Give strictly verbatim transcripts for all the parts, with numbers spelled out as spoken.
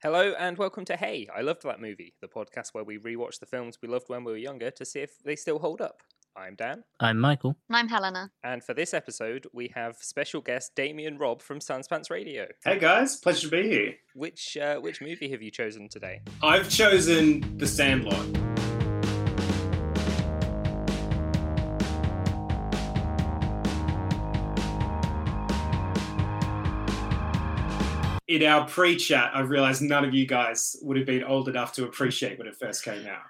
Hello and welcome to Hey, I Loved That Movie, the podcast where we rewatch the films we loved when we were younger to see if they still hold up. I'm Dan. I'm Michael. And I'm Helena. And for this episode, we have special guest Damian Robb from Sans Pants Radio. Hey guys, pleasure to be here. Which uh, which movie have you chosen today? I've chosen The Sandlot. In our pre-chat, I realised none of you guys would have been old enough to appreciate when it first came out.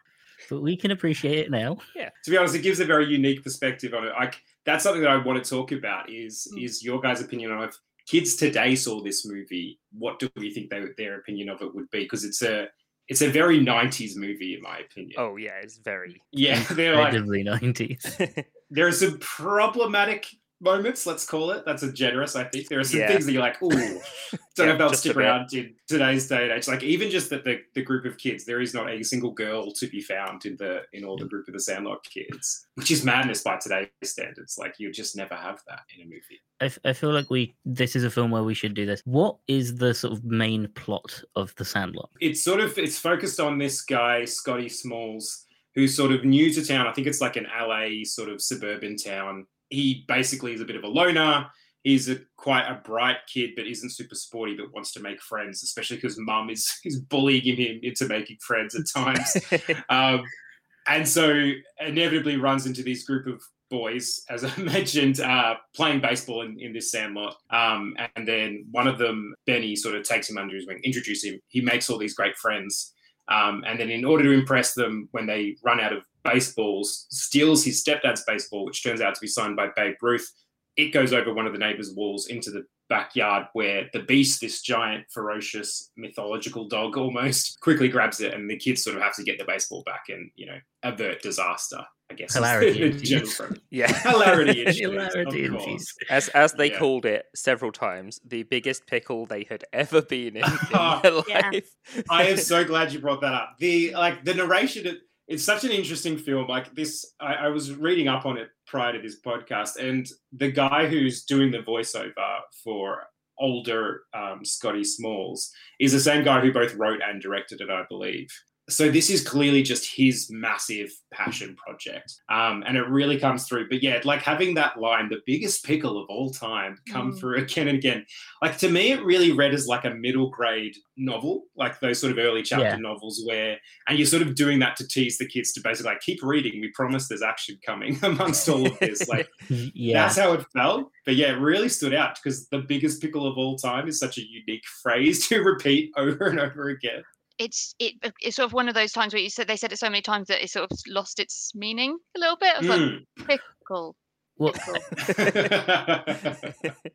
But we can appreciate it now. Yeah. To be honest, it gives a very unique perspective on it. I, that's something that I want to talk about is mm. is your guys' opinion on if kids today saw this movie, what do we think they, their opinion of it would be? Because it's a it's a very nineties movie, in my opinion. Oh, yeah, it's very yeah, incredibly like, nineties. There are some problematic moments, let's call it. That's a generous, I think. There are some yeah. things that you're like, ooh, don't yeah, know if they'll stick around in today's day and age. Like even just that the, the group of kids, there is not a single girl to be found in the in all the group of the Sandlot kids, which is madness by today's standards. Like you just never have that in a movie. I, f- I feel like we this is a film where we should do this. What is the sort of main plot of The Sandlot? It's sort of it's focused on this guy, Scotty Smalls, who's sort of new to town. I think it's like an L A sort of suburban town. He basically is a bit of a loner. He's a, quite a bright kid, but isn't super sporty, but wants to make friends, especially because mum is, is bullying him into making friends at times. um, and so inevitably runs into this group of boys, as I mentioned, uh, playing baseball in, in this sandlot. Um, and then one of them, Benny, sort of takes him under his wing, introduces him. He makes all these great friends. Um, and then in order to impress them when they run out of baseballs, steals his stepdad's baseball, which turns out to be signed by Babe Ruth. It goes over one of the neighbor's walls into the backyard where the beast, this giant, ferocious, mythological dog almost, quickly grabs it and the kids sort of have to get the baseball back and, you know, avert disaster, I guess. Hilarity in cheese. Yeah. Hilarity in cheese. Hilarity in cheese. As, as they yeah. called it several times, the biggest pickle they had ever been in, in their yeah. life. I am so glad you brought that up. The, like, the narration... Of, It's such an interesting film. Like this, I, I was reading up on it prior to this podcast, and the guy who's doing the voiceover for older um, Scotty Smalls is the same guy who both wrote and directed it, I believe. So this is clearly just his massive passion project, um, and it really comes through. But yeah, like having that line, the biggest pickle of all time, come mm. through again and again. Like to me, it really read as like a middle grade novel, like those sort of early chapter yeah. novels where, and you're sort of doing that to tease the kids to basically like, keep reading. We promise there's action coming amongst all of this. Like yeah. that's how it felt. But yeah, it really stood out because the biggest pickle of all time is such a unique phrase to repeat over and over again. It's it, it's sort of one of those times where you said they said it so many times that it sort of lost its meaning a little bit. I was mm. like, pickle. What? pickle.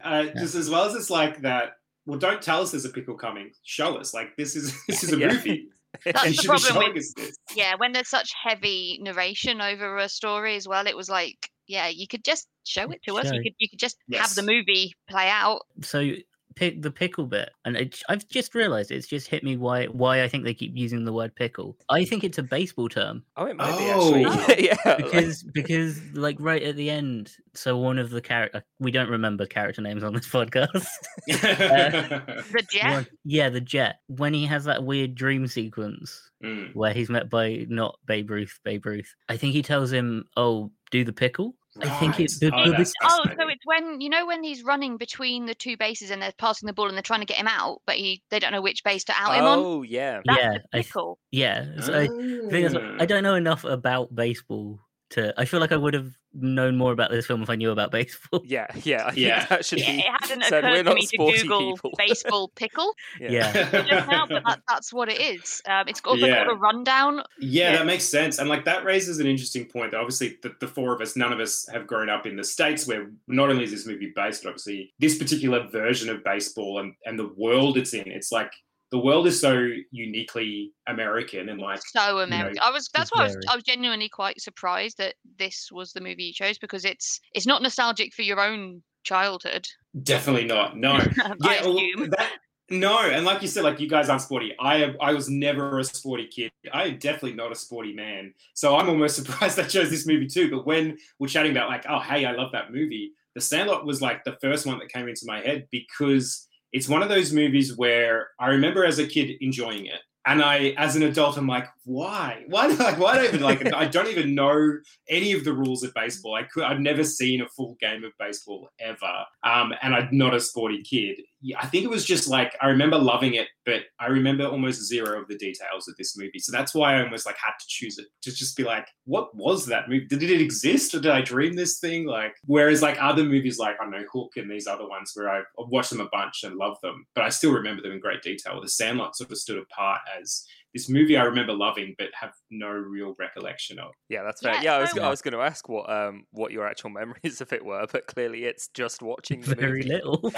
uh, just as well as it's like that, well, don't tell us there's a pickle coming. Show us. Like, this is this is a yeah. movie. That's you the problem with this. Yeah, when there's such heavy narration over a story as well, it was like, yeah, you could just show it to show. us. You could, you could just yes. have the movie play out. So... Pick the pickle bit, and it, I've just realised it's just hit me why why I think they keep using the word pickle. I think it's a baseball term. Oh, it might oh. be actually. yeah, because like... because like right at the end, so one of the character we don't remember character names on this podcast. uh, the Jet, one, yeah, the Jet. When he has that weird dream sequence mm. where he's met by not Babe Ruth, Babe Ruth. I think he tells him, "Oh, do the pickle." Right. I think it's... The, oh, the, oh, so it's when, you know, when he's running between the two bases and they're passing the ball and they're trying to get him out, but he they don't know which base to out oh, him on. Oh, yeah. That's yeah, a pickle. I, yeah. So oh. I, like, I don't know enough about baseball to... I feel like I would have known more about this film if I knew about baseball. Yeah, yeah. I yeah. think that should yeah, be... It hadn't said, occurred to me to Google baseball pickle. Yeah. yeah. Just now, but that, that's what it is. Um, it's called, yeah. called a rundown. Yeah, yeah, that makes sense. And like that raises an interesting point that obviously the, the four of us, none of us have grown up in the States where not only is this movie based, but obviously this particular version of baseball and, and the world it's in, it's like the world is so uniquely American and like so American. You know, I was that's why I was I was genuinely quite surprised that this was the movie you chose because it's it's not nostalgic for your own childhood. Definitely not. No. I yeah, assume. That, no, and like you said, like you guys aren't sporty. I I was never a sporty kid. I am definitely not a sporty man. So I'm almost surprised I chose this movie too. But when we're chatting about like, oh hey, I love that movie, The Sandlot was like the first one that came into my head because It's one of those movies where I remember as a kid enjoying it. And I, as an adult, I'm like, why? Why? Like, why don't even like? I don't even know any of the rules of baseball. I could. I've never seen a full game of baseball ever. Um, and I'm not a sporty kid. I think it was just like I remember loving it, but I remember almost zero of the details of this movie. So that's why I almost like had to choose it to just be like, what was that movie? Did it exist, or did I dream this thing? Like, whereas like other movies, like I don't know, Hook and these other ones where I watched them a bunch and loved them, but I still remember them in great detail. The Sandlot sort of stood apart as this movie I remember loving, but have no real recollection of. Yeah, that's fair. Yeah, yeah I was I was going to ask what um what your actual memories of it were, but clearly it's just watching the very movie. Little.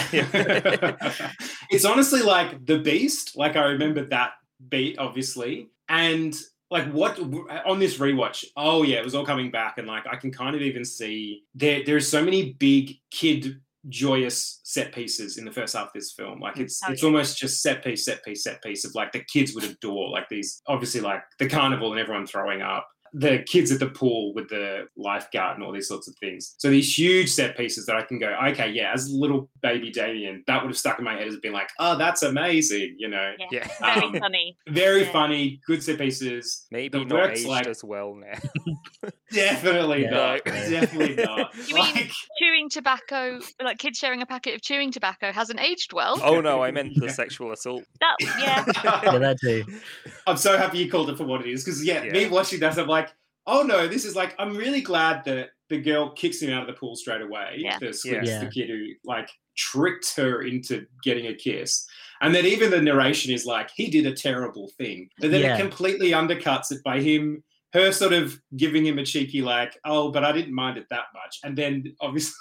It's honestly like The Beast. Like I remember that beat, obviously, and like what on this rewatch? Oh yeah, it was all coming back, and like I can kind of even see there. There are so many big kid joyous set pieces in the first half of this film. Like it's oh, it's yeah. almost just set piece, set piece, set piece of like the kids would adore, like these, obviously like the carnival and everyone throwing up, the kids at the pool with the lifeguard and all these sorts of things. So these huge set pieces that I can go, okay, yeah, as little baby Damien, that would have stuck in my head as being like, oh, that's amazing, you know. Yeah, yeah. Um, very funny. Very yeah. funny, good set pieces. Maybe the not aged like, as well now. Definitely yeah. not. Definitely not. You like, mean chewing tobacco, like kids sharing a packet of chewing tobacco hasn't aged well? Oh, no, I meant the sexual assault. That, yeah. yeah, that too. I'm so happy you called it for what it is, because, yeah, yeah, me watching that, I'm like, oh no, this is like, I'm really glad that the girl kicks him out of the pool straight away. Yeah. The, squids, yeah. the kid who like tricked her into getting a kiss. And then even the narration is like, he did a terrible thing. And then yeah. it completely undercuts it by him, her sort of giving him a cheeky like, oh, but I didn't mind it that much. And then obviously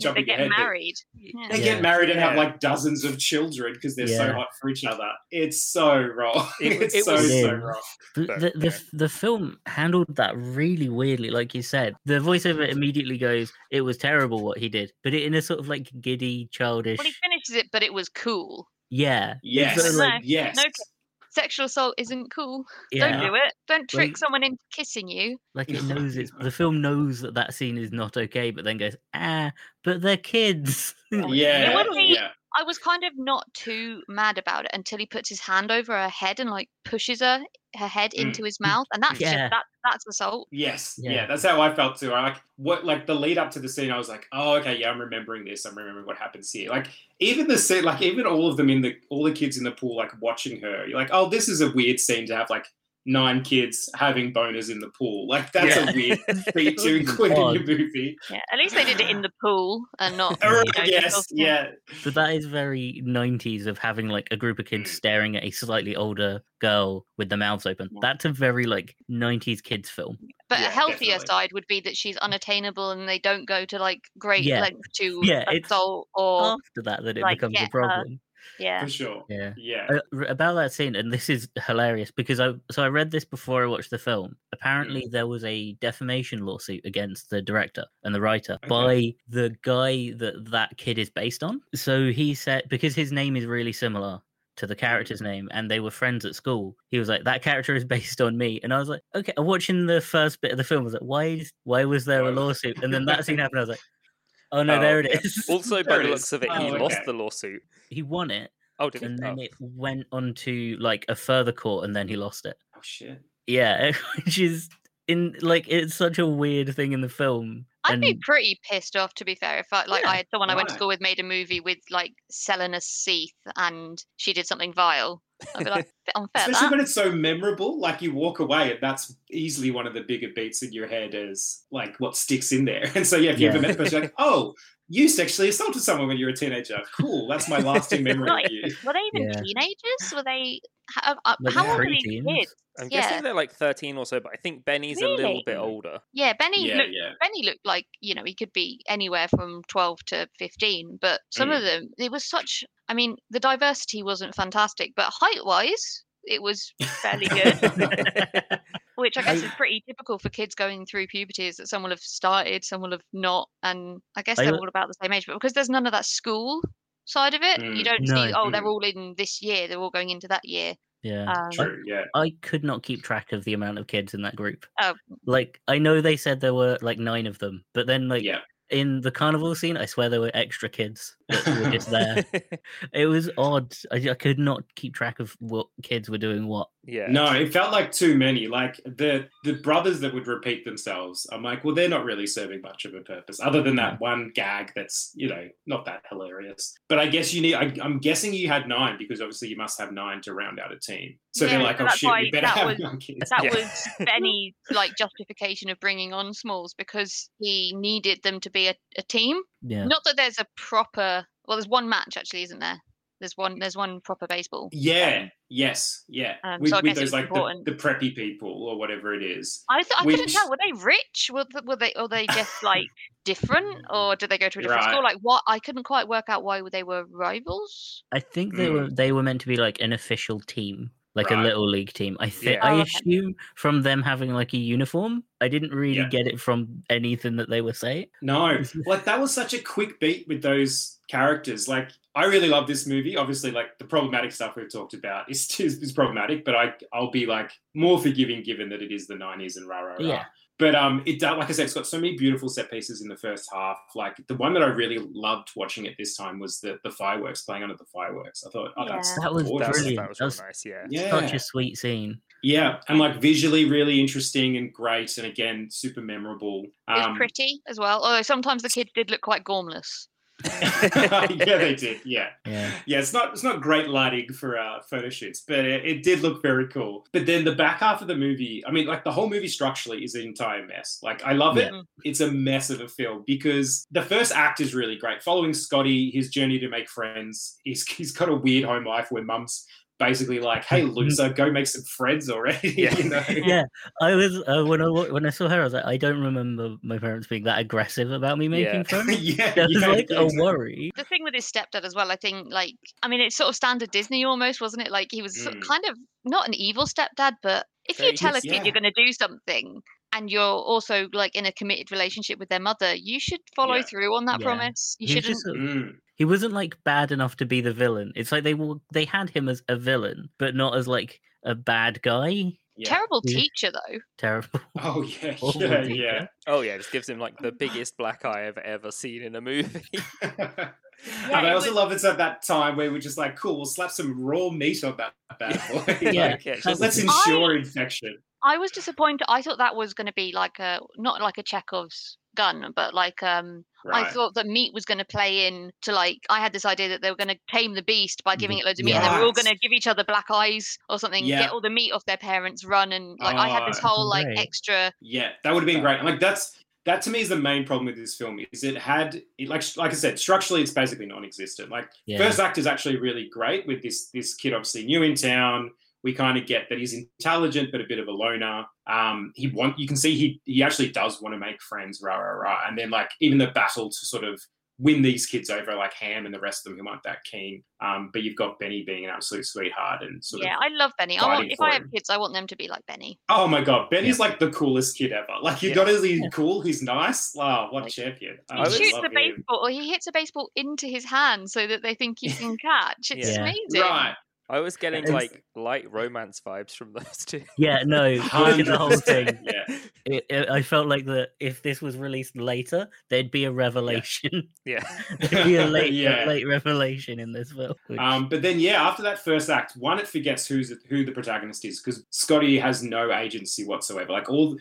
jumping they get ahead, married. They, they yeah. get married and yeah. have like dozens of children because they're yeah. so hot for each other. It's so wrong. It, it's it so, was, so yeah. wrong. The, the, the, the film handled that really weirdly, like you said. The voiceover immediately goes, it was terrible what he did, but it, in a sort of like giddy, childish... Well, he finishes it, but it was cool. Yeah. Yes. Sort of like, no, yes. No, sexual assault isn't cool. Yeah. Don't do it. Don't trick like, someone into kissing you. Like it knows it's the film knows that that scene is not okay, but then goes ah, but they're kids. Yeah. It would be, yeah. I was kind of not too mad about it until he puts his hand over her head and like pushes her her head mm. into his mouth, and that's yeah. just, that that's assault. Yes, yeah. yeah, that's how I felt too. I like what like the lead up to the scene. I was like, oh okay, yeah, I'm remembering this. I'm remembering what happens here. Like. Even the scene, like even all of them in the, all the kids in the pool, like watching her, you're like, oh, this is a weird scene to have like nine kids having boners in the pool. Like that's yeah. a weird feat to include in your movie. Yeah, at least they did it in the pool and not. Or, you know, yes, yeah. But that is very nineties of having like a group of kids staring at a slightly older girl with their mouths open. That's a very like nineties kids film. But yeah, a healthier definitely. Side would be that she's unattainable and they don't go to like great yeah. lengths to yeah, assault or after that that it like, becomes a problem. Her. Yeah, for sure. Yeah, yeah. Uh, about that scene, and this is hilarious because I so I read this before I watched the film. Apparently, mm. there was a defamation lawsuit against the director and the writer okay. by the guy that that kid is based on. So he said because his name is really similar to the character's name and they were friends at school, he was like, that character is based on me. And I was like, okay, I'm watching the first bit of the film. I was like, why, why was there a lawsuit? And then that scene happened. I was like, oh no, oh, there it is. Also, by the looks of it, he oh, okay. lost the lawsuit. He won it. Oh, did he? And then oh. it went on to like a further court and then he lost it. Oh shit. Yeah, which is in like it's such a weird thing in the film. I'd and... be pretty pissed off, to be fair. If I, like yeah, I had someone right. I went to school with made a movie with like Selena's Seath, and she did something vile. I'd be like, unfair. Especially that. When it's so memorable, like you walk away, and that's easily one of the bigger beats in your head as like what sticks in there. And so yeah, if you yeah. ever met them, you're like, oh, you sexually assaulted someone when you were a teenager. Cool, that's my lasting memory like, of you. Were they even yeah. teenagers? Were they? How, uh, like how old are these kids? I'm yeah. guessing they're like thirteen or so, but I think Benny's really? a little bit older. Yeah, Benny yeah, looked yeah. Benny looked like, you know, he could be anywhere from twelve to fifteen, but some mm. of them, it was such, I mean, the diversity wasn't fantastic, but height-wise, it was fairly good, which I guess I, is pretty typical for kids going through puberty, is that some will have started, some will have not, and I guess I, they're all about the same age, but because there's none of that school side of it, mm, you don't no, see, oh, mm. they're all in this year, they're all going into that year. Yeah. Um, True, yeah. I could not keep track of the amount of kids in that group. Oh. Like, I know they said there were like nine of them, but then like yeah. in the carnival scene, I swear there were extra kids. what were just there. It was odd. I, I could not keep track of what kids were doing what. Yeah. No, it felt like too many. Like the the brothers that would repeat themselves. I'm like, well, they're not really serving much of a purpose, other than that one gag that's, you know, not that hilarious. But I guess you need. I, I'm guessing you had nine because obviously you must have nine to round out a team. So yeah, they're like, oh shit, we better have young kids. That yeah. was Benny's like justification of bringing on Smalls because he needed them to be a, a team. Yeah. Not that there's a proper. Well, there's one match actually, isn't there? There's one. There's one proper baseball. Yeah. Um, yes. Yeah. Um, with so with those like the, the preppy people or whatever it is. I th- I which... couldn't tell. Were they rich? Were they, were they? Are they just like different, or did they go to a different right. school? Like what? I couldn't quite work out why they were rivals. I think they mm. were. They were meant to be like an official team. Like right. a little league team. I think yeah. I oh, okay. assume from them having like a uniform. I didn't really yeah. get it from anything that they were saying. No. Like that was such a quick beat with those characters. Like I really love this movie. Obviously, like the problematic stuff we've talked about is is, is problematic, but I I'll be like more forgiving given that it is the nineties and rah rah rah. Yeah. But um, it like I said, it's got so many beautiful set pieces in the first half. Like the one that I really loved watching it this time was the, the fireworks, playing under the fireworks. I thought, oh, yeah. that's that was gorgeous. Brilliant. That was, that was really nice, yeah. yeah. Such a sweet scene. Yeah, and like visually really interesting and great, and again super memorable. Um, it was pretty as well. Although sometimes the kids did look quite gormless. yeah, they did. Yeah. yeah, yeah. It's not it's not great lighting for uh, photo shoots, but it, it did look very cool. But then the back half of the movie, I mean, like the whole movie structurally is an entire mess. Like I love yeah. it. It's a mess of a film because the first act is really great. Following Scotty, his journey to make friends. He's he's got a weird home life where Mum's basically like, hey loser, go make some friends already. Yeah, you know? yeah. I was uh, when I when I saw her, I was like, I don't remember my parents being that aggressive about me making yeah. friends. yeah, that was yeah, like yeah, a exactly. worry. The thing with his stepdad as well, I think, like, I mean, it's sort of standard Disney almost, wasn't it? Like he was mm. kind of not an evil stepdad, but if so you tell a kid yeah. you're going to do something, and you're also like in a committed relationship with their mother, you should follow yeah. through on that yeah. promise. You he shouldn't. Just, mm. He wasn't like bad enough to be the villain. It's like they were, they had him as a villain, but not as like a bad guy. Yeah. Terrible teacher though. Terrible. Oh yeah, yeah, yeah. Oh yeah, just gives him like the biggest black eye I've ever seen in a movie. Yeah, and I also was... love it's at that time where we're just like, cool, we'll slap some raw meat on that bad boy. yeah. Like, yeah, let's ensure I... infection. I was disappointed. I thought that was going to be like a, not like a Chekhov's gun, but like um, right. I thought that meat was going to play in to like, I had this idea that they were going to tame the beast by giving it loads of meat, yes. and they were all going to give each other black eyes or something, yeah. get all the meat off their parents, run, and like oh, I had this whole like great. extra. Yeah, that would have been great. I'm like, that's, that to me is the main problem with this film is it had, it, like like I said, structurally it's basically non-existent. Like yeah. first act is actually really great with this this kid obviously new in town. We kind of get that he's intelligent, but a bit of a loner. Um, he want you can see he he actually does want to make friends, rah rah rah. And then like even the battle to sort of win these kids over, like Ham and the rest of them who aren't that keen. Um, but you've got Benny being an absolute sweetheart and sort yeah, of yeah, I love Benny. I want, if I have him. kids, I want them to be like Benny. Oh my god, Benny's yeah. like the coolest kid ever. Like you yeah. got he's yeah. cool, he's nice. Wow, what like, champion! I he shoots the baseball, or he hits a baseball into his hand so that they think he can catch. It's yeah. amazing, right? I was getting like light romance vibes from those two. Yeah, no, the whole thing. yeah. it, it, I felt like that if this was released later, there'd be a revelation. Yeah, yeah. there'd be a late, yeah. late revelation in this film. Which... Um, but then, yeah, after that first act, one, it forgets who's who the protagonist is because Scotty has no agency whatsoever. Like all.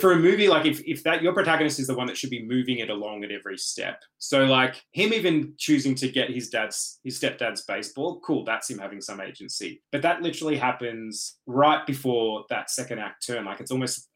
For a movie, like if, if that your protagonist is the one that should be moving it along at every step. So like him even choosing to get his dad's his stepdad's baseball, cool, that's him having some agency. But that literally happens right before that second act turn. Like it's almost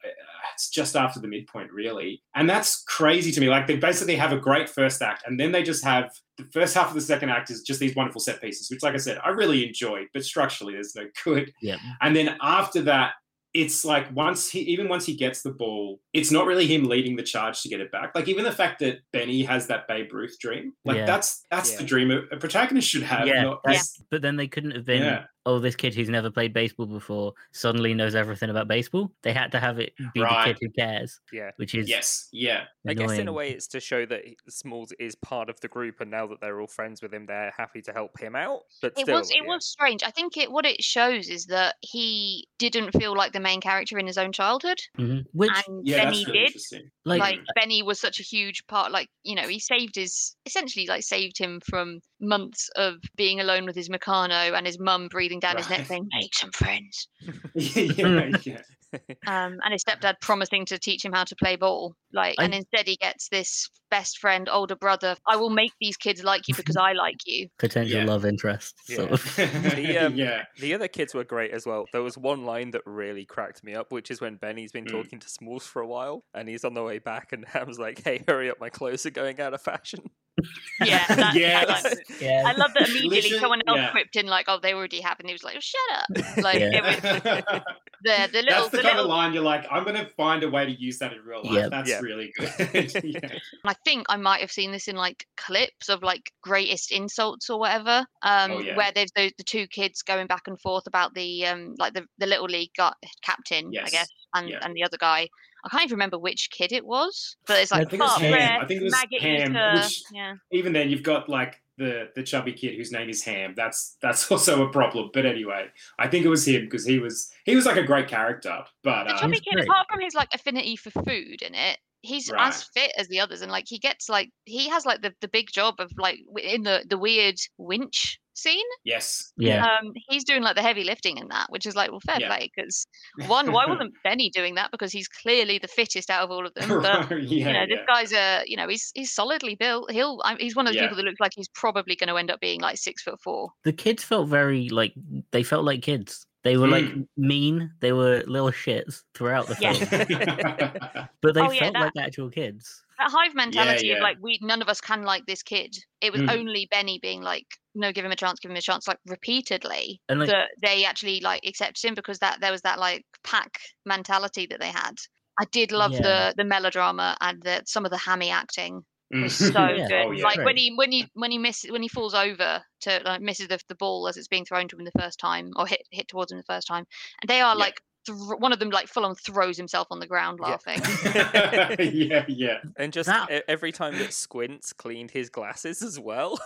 it's just after the midpoint, really. And that's crazy to me. Like they basically have a great first act, and then they just have the first half of the second act is just these wonderful set pieces, which, like I said, I really enjoyed, but structurally there's no good. Yeah. And then after that. It's like once he, even once he gets the ball, it's not really him leading the charge to get it back. Like even the fact that Benny has that Babe Ruth dream, like yeah. that's that's yeah. the dream a protagonist should have. Yeah, not yeah. This... but then they couldn't have been yeah. oh, this kid who's never played baseball before suddenly knows everything about baseball. They had to have it be right. the kid who cares. Yeah. Which is yes, yeah. annoying. I guess in a way it's to show that Smalls is part of the group, and now that they're all friends with him, they're happy to help him out. But still, it was it yeah. was strange. I think it what it shows is that he didn't feel like the main character in his own childhood, mm-hmm. which and yeah, Benny really did. Like, like uh, Benny was such a huge part. Like, you know, he saved his essentially like saved him from months of being alone with his Meccano and his mum breathing down right. his neck saying, make some friends. yeah, yeah. Um, and his stepdad promising to teach him how to play ball. Like, I... and instead he gets this best friend, older brother. I will make these kids like you because I like you. Potential yeah. love interest. Yeah. Sort of. the, um, yeah. the other kids were great as well. There was one line that really cracked me up, which is when Benny's been mm. talking to Smalls for a while, and he's on the way back, and Ham's like, "Hey, hurry up! My clothes are going out of fashion." Yeah, that, yes. I like, yeah. I love that immediately Listen, someone else yeah. whipped in like, "Oh, they already happened." He was like, oh, "Shut up!" Like yeah. it was the the little. That's the, the kind little... of line you're like, "I'm going to find a way to use that in real life." Yep. That's yep. really good. yeah. And I think I might have seen this in like clips of like greatest insults or whatever, um, oh, yeah. where there's the, the two kids going back and forth about the um, like the, the little league got captain, yes. I guess, and yeah. and the other guy. I can't even remember which kid it was, but it's like, I think oh, it was Ham. I think it was Maggot Ham. Her, which, yeah. Even then, you've got like the, the chubby kid whose name is Ham. That's that's also a problem. But anyway, I think it was him because he was he was like a great character. But the um, chubby kid, great. apart from his like affinity for food in it, he's right. as fit as the others, and like he gets like he has like the, the big job of like in the the weird winch scene. Yes. Yeah. Um, he's doing like the heavy lifting in that, which is like, well, fair yeah. play, because one, why wasn't Benny doing that? Because he's clearly the fittest out of all of them. But yeah, you know, yeah. this guy's a, you know, he's he's solidly built. He'll, I, he's one of those yeah. people that looks like he's probably going to end up being like six foot four. The kids felt very like they felt like kids. They were like mm. mean. They were little shits throughout the film, yeah. but they oh, felt yeah, that... like actual kids. That hive mentality yeah, yeah. of like, we none of us can like this kid. It was mm. only Benny being like, no, give him a chance, give him a chance, like repeatedly. And like, that they actually like accepted him because that there was that like pack mentality that they had. I did love yeah. the the melodrama and the, some of the hammy acting. Was so yeah. good. Oh, yeah, like right. when he when he when he misses when he falls over to like misses the, the ball as it's being thrown to him the first time or hit hit towards him the first time, and they are yeah. like. Th- one of them like full on throws himself on the ground laughing. Yeah, yeah, yeah. And just that... every time that Squints cleaned his glasses as well.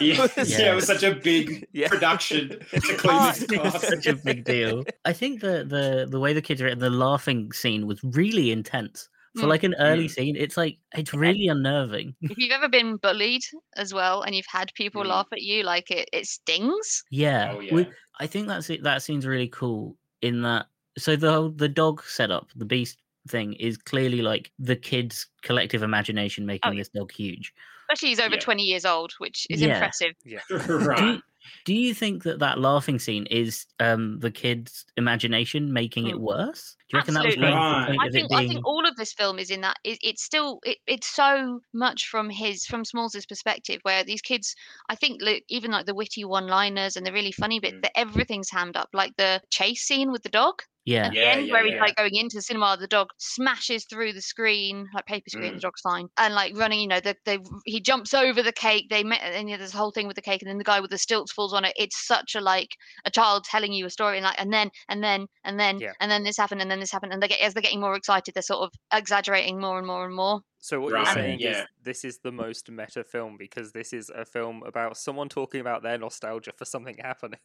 Yeah, yeah. yeah it was such a big yeah. production to clean oh, his glasses. Such a big deal. I think the the the way the kids are in the laughing scene was really intense. For like an early mm. scene, it's like, it's really unnerving. If you've ever been bullied as well, and you've had people mm. laugh at you, like it, it stings. Yeah. Oh, yeah. We, I think that's it. That scene's really cool in that. So the whole, the dog setup, the beast thing is clearly like the kid's collective imagination making oh. this dog huge. Especially he's over yeah. twenty years old, which is yeah. impressive. Yeah. right. Do you, do you think that that laughing scene is um, the kid's imagination making mm. it worse? Do you reckon Absolutely. That was right. the point I of think, it being... I think all of this film is in that. It, it's still, it, it's so much from his, from Smalls' perspective, where these kids, I think, look, even like the witty one-liners and the really funny bit, mm. that everything's hammed up, like the chase scene with the dog. Yeah. At the yeah, end, yeah, where he's yeah. like going into the cinema, the dog smashes through the screen, like paper screen, mm. the dog's fine, and like running, you know, the, the, he jumps over the cake, they met, and you know, there's a whole thing with the cake, and then the guy with the stilts falls on it. It's such a like a child telling you a story, and like, and then, and then, and then, yeah. and then this happened, and then this happened, and they get, as they're getting more excited, they're sort of exaggerating more and more and more. So what right. you're saying yeah. is this is the most meta film because this is a film about someone talking about their nostalgia for something happening.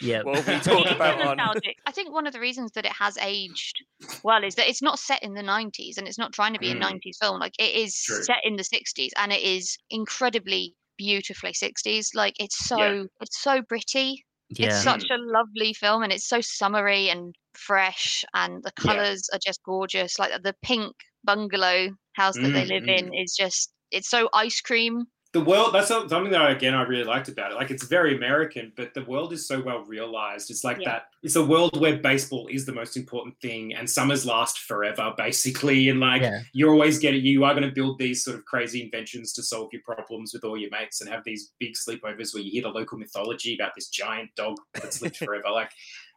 Yeah. Well, we talk about on... I think one of the reasons that it has aged well is that it's not set in the nineties and it's not trying to be mm. a nineties film. Like it is True. Set in the sixties and it is incredibly beautifully sixties. Like it's so yeah. it's so pretty. Yeah. It's such a lovely film and it's so summery and fresh and the colours yeah. are just gorgeous. Like the pink bungalow house that mm, they live mm. in is just, it's so ice cream. The world, that's something that, again, I really liked about it. Like, it's very American, but the world is so well realised. It's like yeah. that, it's a world where baseball is the most important thing and summers last forever, basically. And, like, yeah. you're always getting, you are going to build these sort of crazy inventions to solve your problems with all your mates and have these big sleepovers where you hear the local mythology about this giant dog that's lived forever. Like,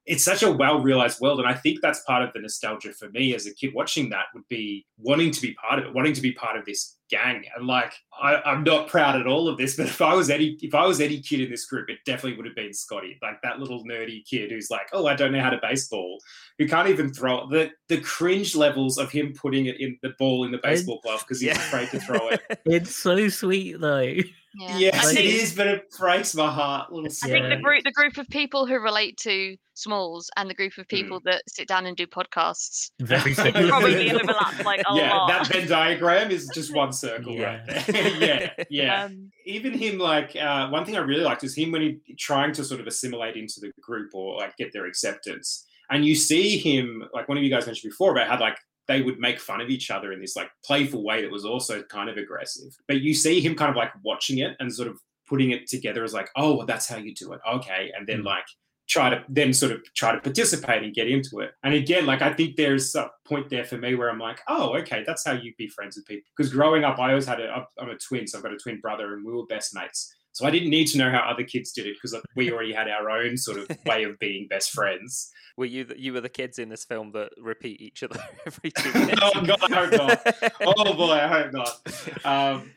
it's such a well-realized world. And I think that's part of the nostalgia for me as a kid watching that would be wanting to be part of it, wanting to be part of this gang. And like, I, I'm not proud at all of this, but if I was any, if I was any kid in this group, it definitely would have been Scotty, like that little nerdy kid who's like, oh, I don't know how to baseball, who can't even throw the the cringe levels of him putting it in the ball in the baseball glove because he's yeah. afraid to throw it. It's so sweet though. Yeah. Yes, think, it is, but it breaks my heart. Little I think the group, the group of people who relate to Smalls and the group of people mm. that sit down and do podcasts very probably overlap like a yeah, lot. That Venn diagram is just one circle, yeah. right there. yeah, yeah. Um, Even him, like uh, one thing I really liked was him when he trying to sort of assimilate into the group or like get their acceptance. And you see him, like one of you guys mentioned before about how like they would make fun of each other in this like playful way that was also kind of aggressive. But you see him kind of like watching it and sort of putting it together as like, oh, well, that's how you do it. Okay. And then mm-hmm. like try to then sort of try to participate and get into it. And again, like I think there's a point there for me where I'm like, oh, okay, that's how you be friends with people. Because growing up, I always had a, I'm a twin, so I've got a twin brother and we were best mates. So I didn't need to know how other kids did it because we already had our own sort of way of being best friends. Were you the, you were the kids in this film that repeat each other every two minutes? Oh, God, I hope not. Oh, boy, I hope not. Um,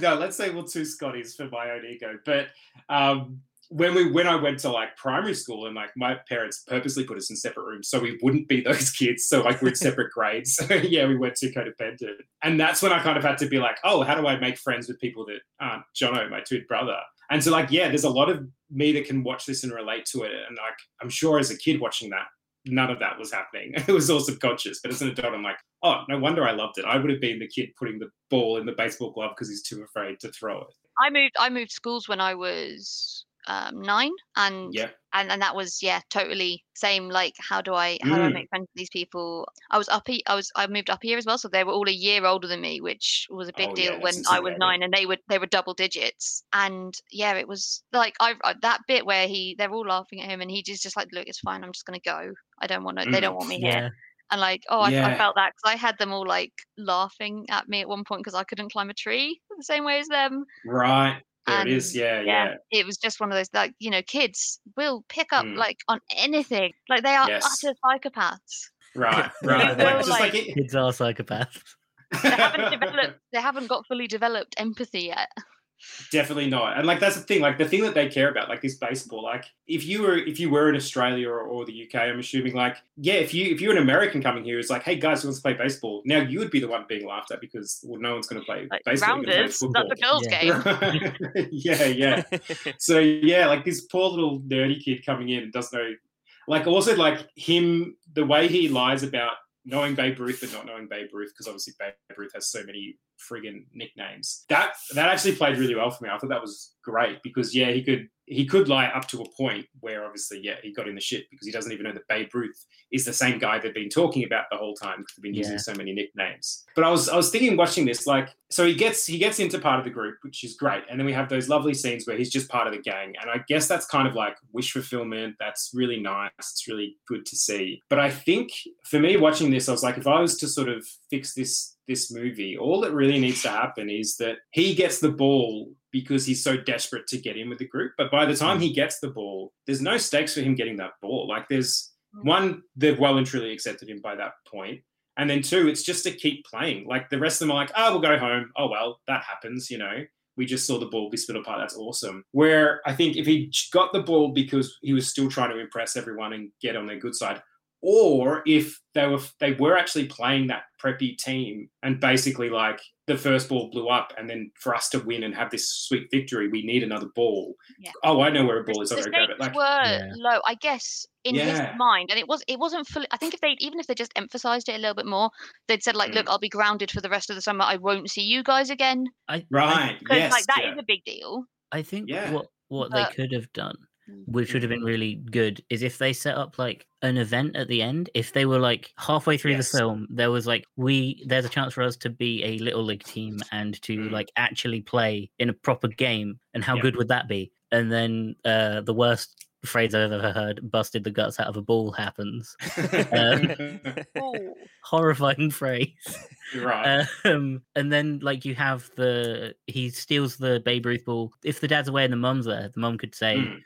no, let's say, well, two Scotties for my own ego. But um, when we when I went to, like, primary school and, like, my parents purposely put us in separate rooms so we wouldn't be those kids. So, like, we're in separate grades. So, yeah, we weren't too codependent. And that's when I kind of had to be like, oh, how do I make friends with people that aren't Jono, my twin brother? And so, like, yeah, there's a lot of me that can watch this and relate to it. And, like, I'm sure as a kid watching that, none of that was happening. It was all subconscious. But as an adult, I'm like, oh, no wonder I loved it. I would have been the kid putting the ball in the baseball glove because he's too afraid to throw it. I moved I moved schools when I was um, nine. And, yeah. and and that was, yeah, totally same. Like, how do I how mm. do I make friends with these people? I was up. I was I moved up here as well. So they were all a year older than me, which was a big oh, deal yeah, when I was nine. And they were they were double digits. And yeah, it was like I that bit where he they're all laughing at him and he just just like, look, it's fine. I'm just gonna go. I don't want to. Mm. They don't want me yeah. here. And like, oh, I, yeah. I felt that because I had them all like laughing at me at one point because I couldn't climb a tree the same way as them. Right. There and it is, yeah, yeah, yeah. It was just one of those, like, you know, kids will pick up mm. like on anything. Like they are yes. utter psychopaths. Right, right. Like, just like, like, kids are psychopaths. They haven't developed. They haven't got fully developed empathy yet. Definitely not. And like that's the thing, like the thing that they care about, like this baseball, like if you were if you were in Australia or, or the U K, I'm assuming like, yeah, if you if you're an American coming here, it's like, hey guys, who wants to play baseball? Now you would be the one being laughed at because well no one's gonna play like, baseball. Rounders, that's a girls yeah. game. yeah, yeah. So yeah, like this poor little nerdy kid coming in and doesn't know like also like him the way he lies about knowing Babe Ruth but not knowing Babe Ruth because obviously Babe Ruth has so many friggin' nicknames. That that actually played really well for me. I thought that was great because, yeah, he could he could lie up to a point where obviously, yeah, he got in the shit because he doesn't even know that Babe Ruth is the same guy they've been talking about the whole time because they've been yeah. using so many nicknames. But I was I was thinking watching this, like, so he gets he gets into part of the group, which is great. And then we have those lovely scenes where he's just part of the gang. And I guess that's kind of like wish fulfillment. That's really nice. It's really good to see. But I think for me watching this, I was like, if I was to sort of fix this this movie, all that really needs to happen is that he gets the ball because he's so desperate to get in with the group. But by the time he gets the ball, there's no stakes for him getting that ball. Like there's one, they've well and truly accepted him by that point. And then two, it's just to keep playing. Like the rest of them are like, oh, we'll go home. Oh, well, that happens. You know, we just saw the ball be split apart. That's awesome. Where I think if he got the ball because he was still trying to impress everyone and get on their good side, or if they were they were actually playing that preppy team and basically like the first ball blew up and then for us to win and have this sweet victory, we need another ball. Yeah. Oh, I know where a ball is. The stakes okay, like, were yeah. low, I guess, in yeah. his mind. And it, was, it wasn't fully – I think if they even if they just emphasised it a little bit more, they'd said like, mm. look, I'll be grounded for the rest of the summer. I won't see you guys again. I, right, I, yes. Like, that yeah. is a big deal. I think yeah. what, what but, they could have done – which would have been really good is if they set up like an event at the end. If they were like halfway through yes. the film, there was like we there's a chance for us to be a little league team and to mm. like actually play in a proper game. And how yeah. good would that be? And then uh, the worst phrase I've ever heard, busted the guts out of a ball, happens. um, oh. Horrifying phrase. You're right. Um, and then, like, you have the he steals the Babe Ruth ball. If the dad's away and the mum's there, the mum could say. Mm.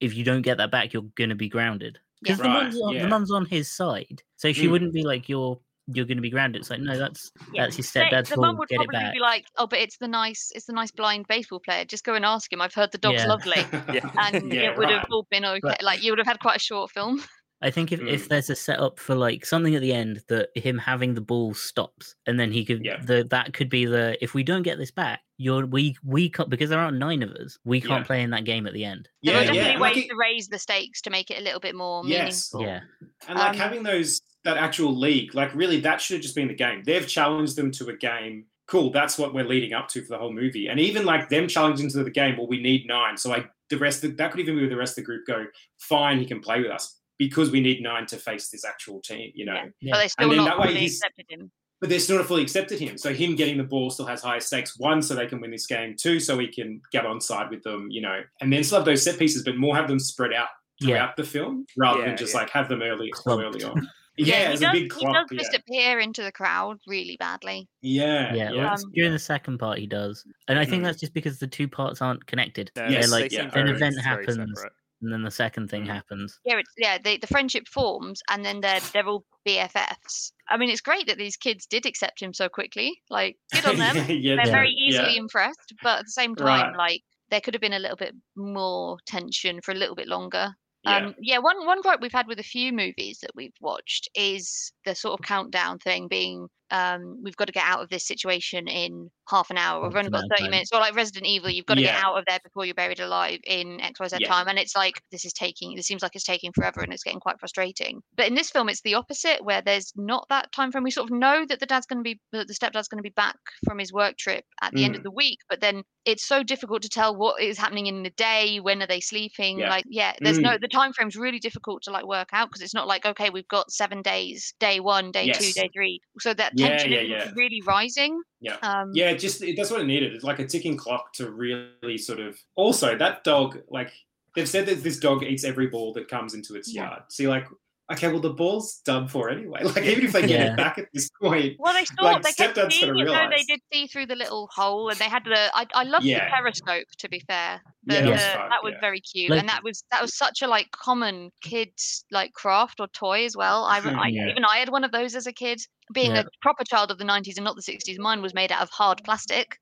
If you don't get that back, you're going to be grounded. Because yeah. right, the, yeah. the mum's on his side, so she mm. wouldn't be like, you're you're going to be grounded. It's like, no, that's yeah. that's your stepdad's fault. The mum would Get probably be like, oh, but it's the nice it's the nice blind baseball player. Just go and ask him. I've heard the dog's yeah. lovely, yeah. and yeah, it would right. have all been okay. But, like, you would have had quite a short film. I think if, mm. if there's a setup for like something at the end that him having the ball stops, and then he could yeah. the, that could be the if we don't get this back, you're we we can't, because there aren't nine of us, we can't yeah. play in that game at the end. Yeah, there are definitely yeah. ways like it, to raise the stakes to make it a little bit more yes. meaningful. Yeah, and like um, having those that actual league, like really that should have just been the game. They've challenged them to a game. Cool, that's what we're leading up to for the whole movie. And even like them challenging to the game, well, we need nine. So like the rest of, that could even be with the rest of the group go, fine, he can play with us, because we need nine to face this actual team, you know. Yeah. Yeah. But they still not fully accepted him. But they're still not fully accepted him. So him getting the ball still has higher stakes. One, so they can win this game. Two, so he can get on side with them, you know. And then still have those set pieces, but more have them spread out throughout yeah. the film rather yeah, than just yeah. like have them early, early on. Yeah, yeah, he does, big clump, he does yeah. disappear into the crowd really badly. Yeah, yeah. yeah. Um, during the second part, he does, and I think mm. that's just because the two parts aren't connected. Yeah, yes, like yeah, an event happens, separate. And then the second thing happens. Yeah, it's, yeah. They, the friendship forms, and then they're they're all B F Fs. I mean, it's great that these kids did accept him so quickly. Like, good on them. yeah, they're yeah, very easily yeah. impressed, but at the same time, right. like there could have been a little bit more tension for a little bit longer. Yeah. Um, yeah, one one gripe we've had with a few movies that we've watched is the sort of countdown thing being um, we've got to get out of this situation in half an hour. We've only got thirty minutes. Or like Resident Evil, you've got to yeah. get out of there before you're buried alive in X Y Z yeah. time. And it's like, this is taking, this seems like it's taking forever and it's getting quite frustrating. But in this film, it's the opposite, where there's not that time frame. We sort of know that the dad's going to be, that the stepdad's going to be back from his work trip at the mm. end of the week. But then it's so difficult to tell what is happening in the day. When are they sleeping? Yeah. Like, yeah, there's mm. no, the time frame's really difficult to like work out, because it's not like, okay, we've got seven days, day one, day yes. two, day three. So that tension yeah, yeah, yeah. is really rising. Yeah, um, yeah, just that's what it needed. It's like a ticking clock to really sort of. Also, that dog, like they've said that this dog eats every ball that comes into its yeah. yard. So you're like, okay, well the ball's done for anyway. Like even if they get yeah. it back at this point, well they saw like, they kept seeing it though. They did see through the little hole, and they had the. I, I loved yeah. the periscope. To be fair, the, yeah, the, yes, right, that was yeah. very cute, like, and that was that was such a like common kids like craft or toy as well. I, I yeah. even I had one of those as a kid. Being yeah. a proper child of the nineties and not the sixties, mine was made out of hard plastic.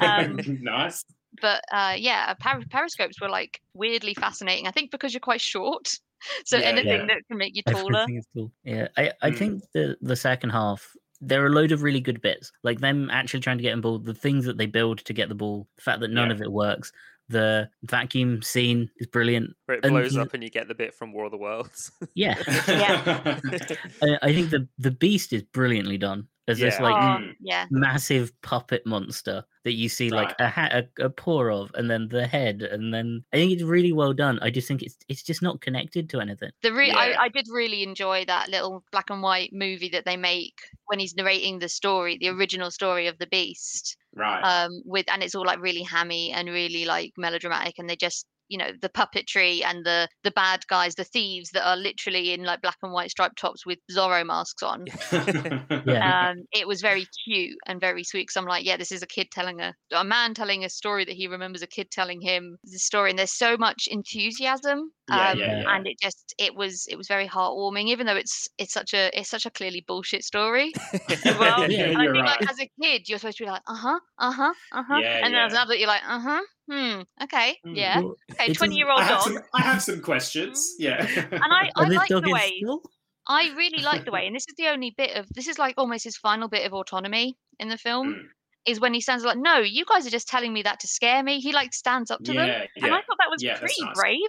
Um, nice. But uh, yeah, per- periscopes were like weirdly fascinating. I think because you're quite short. So yeah, anything yeah. that can make you taller. Cool. Yeah, I, I mm. think the, the second half, there are a load of really good bits. Like them actually trying to get in ball, the things that they build to get the ball, the fact that none yeah. of it works. The vacuum scene is brilliant. Where it blows and, up and you get the bit from War of the Worlds. yeah. yeah. I think the, the beast is brilliantly done as yeah. this like oh, yeah. massive puppet monster that you see right. like a, ha- a a paw of, and then the head, and then I think it's really well done. I just think it's it's just not connected to anything. The re- yeah. I, I did really enjoy that little black and white movie that they make when he's narrating the story, the original story of the Beast. Right. Um. With and it's all like really hammy and really like melodramatic, and they just. You know, the puppetry and the the bad guys, the thieves that are literally in like black and white striped tops with Zorro masks on. yeah. um, it was very cute and very sweet. Because I'm like, yeah, this is a kid telling a a man telling a story that he remembers a kid telling him the story, and there's so much enthusiasm. Yeah, um, yeah, yeah. And it just it was it was very heartwarming, even though it's it's such a it's such a clearly bullshit story. As well, yeah, I think right. like as a kid you're supposed to be like uh huh uh huh uh huh, yeah, and yeah. then as an adult you're like uh huh. Hmm. Okay. Yeah. Okay. Twenty-year-old dog. Some, I have some questions. Yeah. And I, I like the way. Still? I really like the way, and this is the only bit of this is like almost his final bit of autonomy in the film, mm. is when he stands like, "No, you guys are just telling me that to scare me." He like stands up to yeah, them, yeah. and I thought that was yeah, pretty nice. brave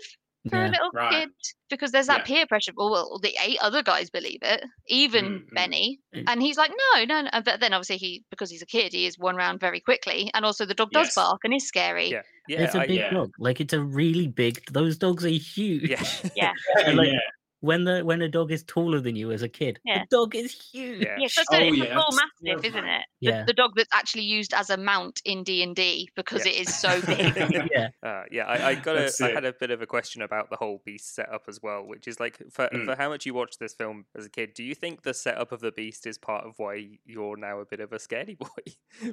for yeah. a little right. kid, because there's that yeah. peer pressure. Well, well, the eight other guys believe it, even mm-hmm. Benny, mm-hmm. and he's like, no, no, no. But then obviously he, because he's a kid, he is one round very quickly, and also the dog yes. does bark and is scary. Yeah, yeah it's a big I, yeah. dog. Like it's a really big. Those dogs are huge. Yeah, yeah. and like, yeah. When the when a dog is taller than you as a kid, yeah. the dog is huge. Yeah, yeah so oh, it's yeah. a full mastiff, isn't it? Yeah. The, the dog that's actually used as a mount in D and D because yeah. it is so big. yeah, uh, yeah. I, I got. A, I had a bit of a question about the whole beast setup as well, which is like, for mm. for how much you watched this film as a kid, do you think the setup of the beast is part of why you're now a bit of a scaredy boy?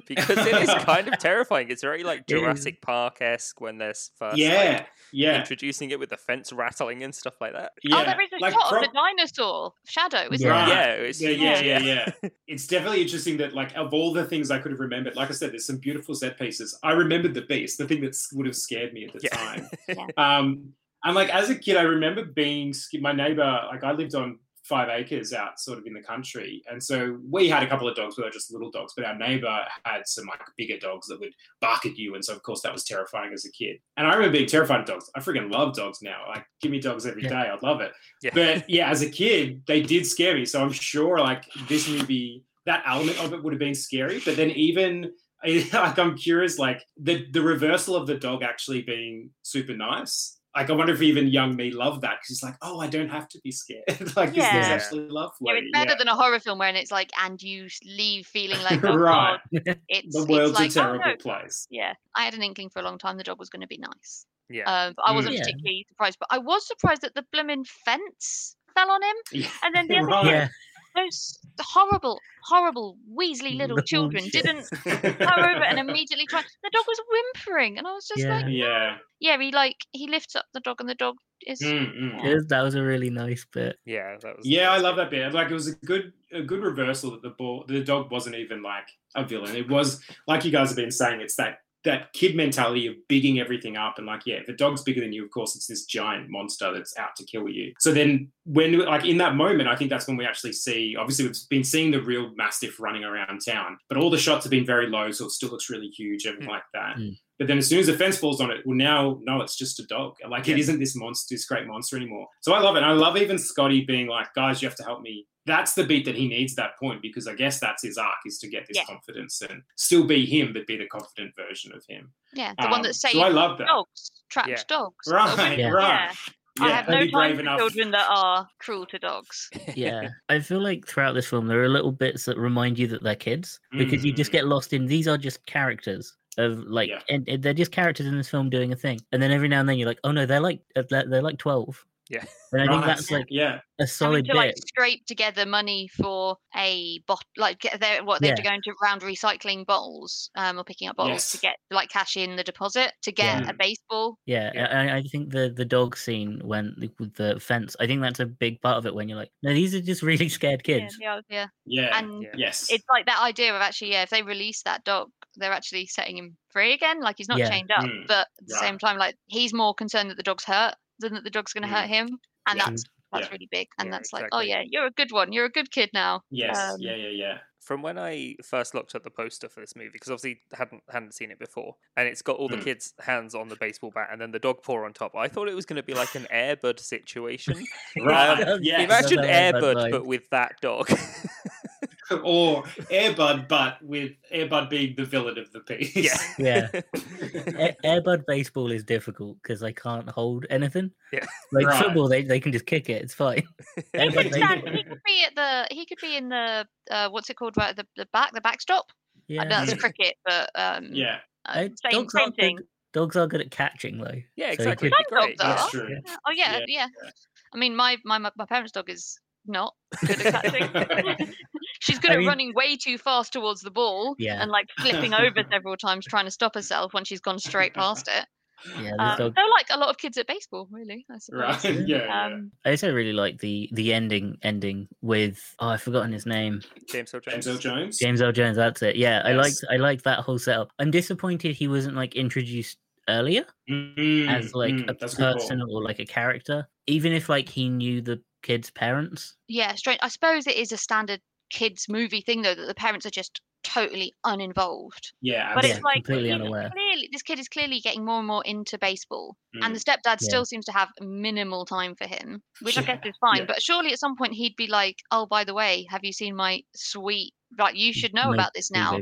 Because it is kind of terrifying. It's very like Jurassic Park-esque when they're first yeah. Like, yeah. introducing it with the fence rattling and stuff like that. Yeah. Oh, there is a like Todd, pro- the dinosaur shadow, isn't yeah. it? Yeah, it's, yeah, yeah, yeah, yeah. yeah. It's definitely interesting that, like, of all the things I could have remembered, like I said, there's some beautiful set pieces. I remembered the Beast, the thing that would have scared me at the yeah. time. yeah. Um, and like as a kid, I remember being my neighbor. Like I lived on five acres out, sort of in the country, and so we had a couple of dogs. We were just little dogs, but our neighbor had some like bigger dogs that would bark at you, and so of course that was terrifying as a kid. And I remember being terrified of dogs. I freaking love dogs now. Like give me dogs every yeah. day, I'd love it. Yeah. But yeah, as a kid, they did scare me. So I'm sure like this movie, that element of it would have been scary. But then even like I'm curious, like the the reversal of the dog actually being super nice. Like, I wonder if even young me loved that because it's like, oh, I don't have to be scared. like, yeah. this is actually lovely. Yeah, it's better yeah. than a horror film where it's like, and you leave feeling like, oh, right. God, it's, the world's it's like, a terrible oh, no. place. Yeah. I had an inkling for a long time the dog was going to be nice. Yeah. Um, I wasn't yeah. particularly surprised, but I was surprised that the blooming fence fell on him. Yeah. And then the other right. yeah. those horrible, horrible, weaselly little no, children shit. didn't come over and immediately try. The dog was whimpering, and I was just yeah. like, yeah, yeah. He like he lifts up the dog, and the dog is. Mm-hmm. Yeah. That was a really nice bit. Yeah, that was. Yeah, nice I love bit. that bit. Like it was a good, a good reversal that the ball, the dog wasn't even like a villain. It was like you guys have been saying. It's that that kid mentality of bigging everything up and like, yeah, if a dog's bigger than you, of course, it's this giant monster that's out to kill you. So then when, like in that moment, I think that's when we actually see, obviously we've been seeing the real mastiff running around town, but all the shots have been very low, so it still looks really huge and mm. like that. Mm. But then as soon as the fence falls on it, well, now, no, it's just a dog. Like yeah. it isn't this monster, this great monster anymore. So I love it. And I love even Scotty being like, guys, you have to help me. That's the beat that he needs at that point because I guess that's his arc is to get this yeah. confidence and still be him but be the confident version of him. Yeah, the um, one that saves so I love that. dogs, trapped yeah. dogs. Right, yeah. right. Yeah. I have no time for enough. children that are cruel to dogs. Yeah, I feel like throughout this film there are little bits that remind you that they're kids because mm. you just get lost in, these are just characters. Of like, yeah. and, and they're just characters in this film doing a thing. And then every now and then you're like, oh no, they're like, they're, they're like twelve. Yeah, and I think nice. that's like yeah. a solid to, bit. Like scrape together money for a bot, like they what they have yeah. to go into round recycling bottles, um, or picking up bottles yes. to get like cash in the deposit to get yeah. a baseball. Yeah, yeah. I, I think the the dog scene when with the fence, I think that's a big part of it. When you're like, no, these are just really scared kids. Yeah, yeah, yeah. yeah. And yeah. yes, it's like that idea of actually, yeah, if they release that dog, they're actually setting him free again. Like he's not yeah. chained up, mm. but at the right. same time, like he's more concerned that the dog's hurt than that the dog's going to yeah. hurt him, and yeah. that's that's yeah. really big, and yeah, that's exactly. like, oh yeah, you're a good one, you're a good kid now. Yes, um, yeah, yeah, yeah. From when I first looked at the poster for this movie, because obviously hadn't hadn't seen it before, and it's got all mm. the kids' hands on the baseball bat, and then the dog paw on top. I thought it was going to be like an Airbud situation. right? Um, yes. Imagine Airbud, but with that dog. Or Airbud, but with Airbud being the villain of the piece. Yeah, yeah. Airbud baseball is difficult because they can't hold anything. Yeah, like right. football, they they can just kick it. It's fine. He could, stand, he could be at the. He could be in the. Uh, what's it ccalled? Right, the the back, the backstop. Yeah, I know that's cricket, but um, yeah, uh, same, same thing. Good, dogs are good at catching, though. Yeah, exactly. So great. That's true. Yeah. Oh yeah, yeah, yeah, yeah. I mean, my my my parents' dog is not good at catching. She's good I at mean, running way too fast towards the ball yeah. and like flipping over several times trying to stop herself when she's gone straight past it. Yeah, um, dog... they're like a lot of kids at baseball, really. I suppose. Right. Yeah. Um, I also really like the the ending ending with oh I've forgotten his name. James Earl Jones. James Earl Jones. James Earl Jones. That's it. Yeah, yes. I liked I liked that whole setup. I'm disappointed he wasn't like introduced earlier mm, as like mm, a person or like a character, even if like he knew the kids' parents. Yeah, strange. I suppose it is a standard kids movie thing though that the parents are just totally uninvolved. Yeah, but yeah, it's like completely unaware. Clearly, this kid is clearly getting more and more into baseball, mm. and the stepdad yeah. still seems to have minimal time for him, which yeah. I guess is fine. Yeah. But surely at some point he'd be like, "Oh, by the way, have you seen my sweet? Like, you should know my, about this now.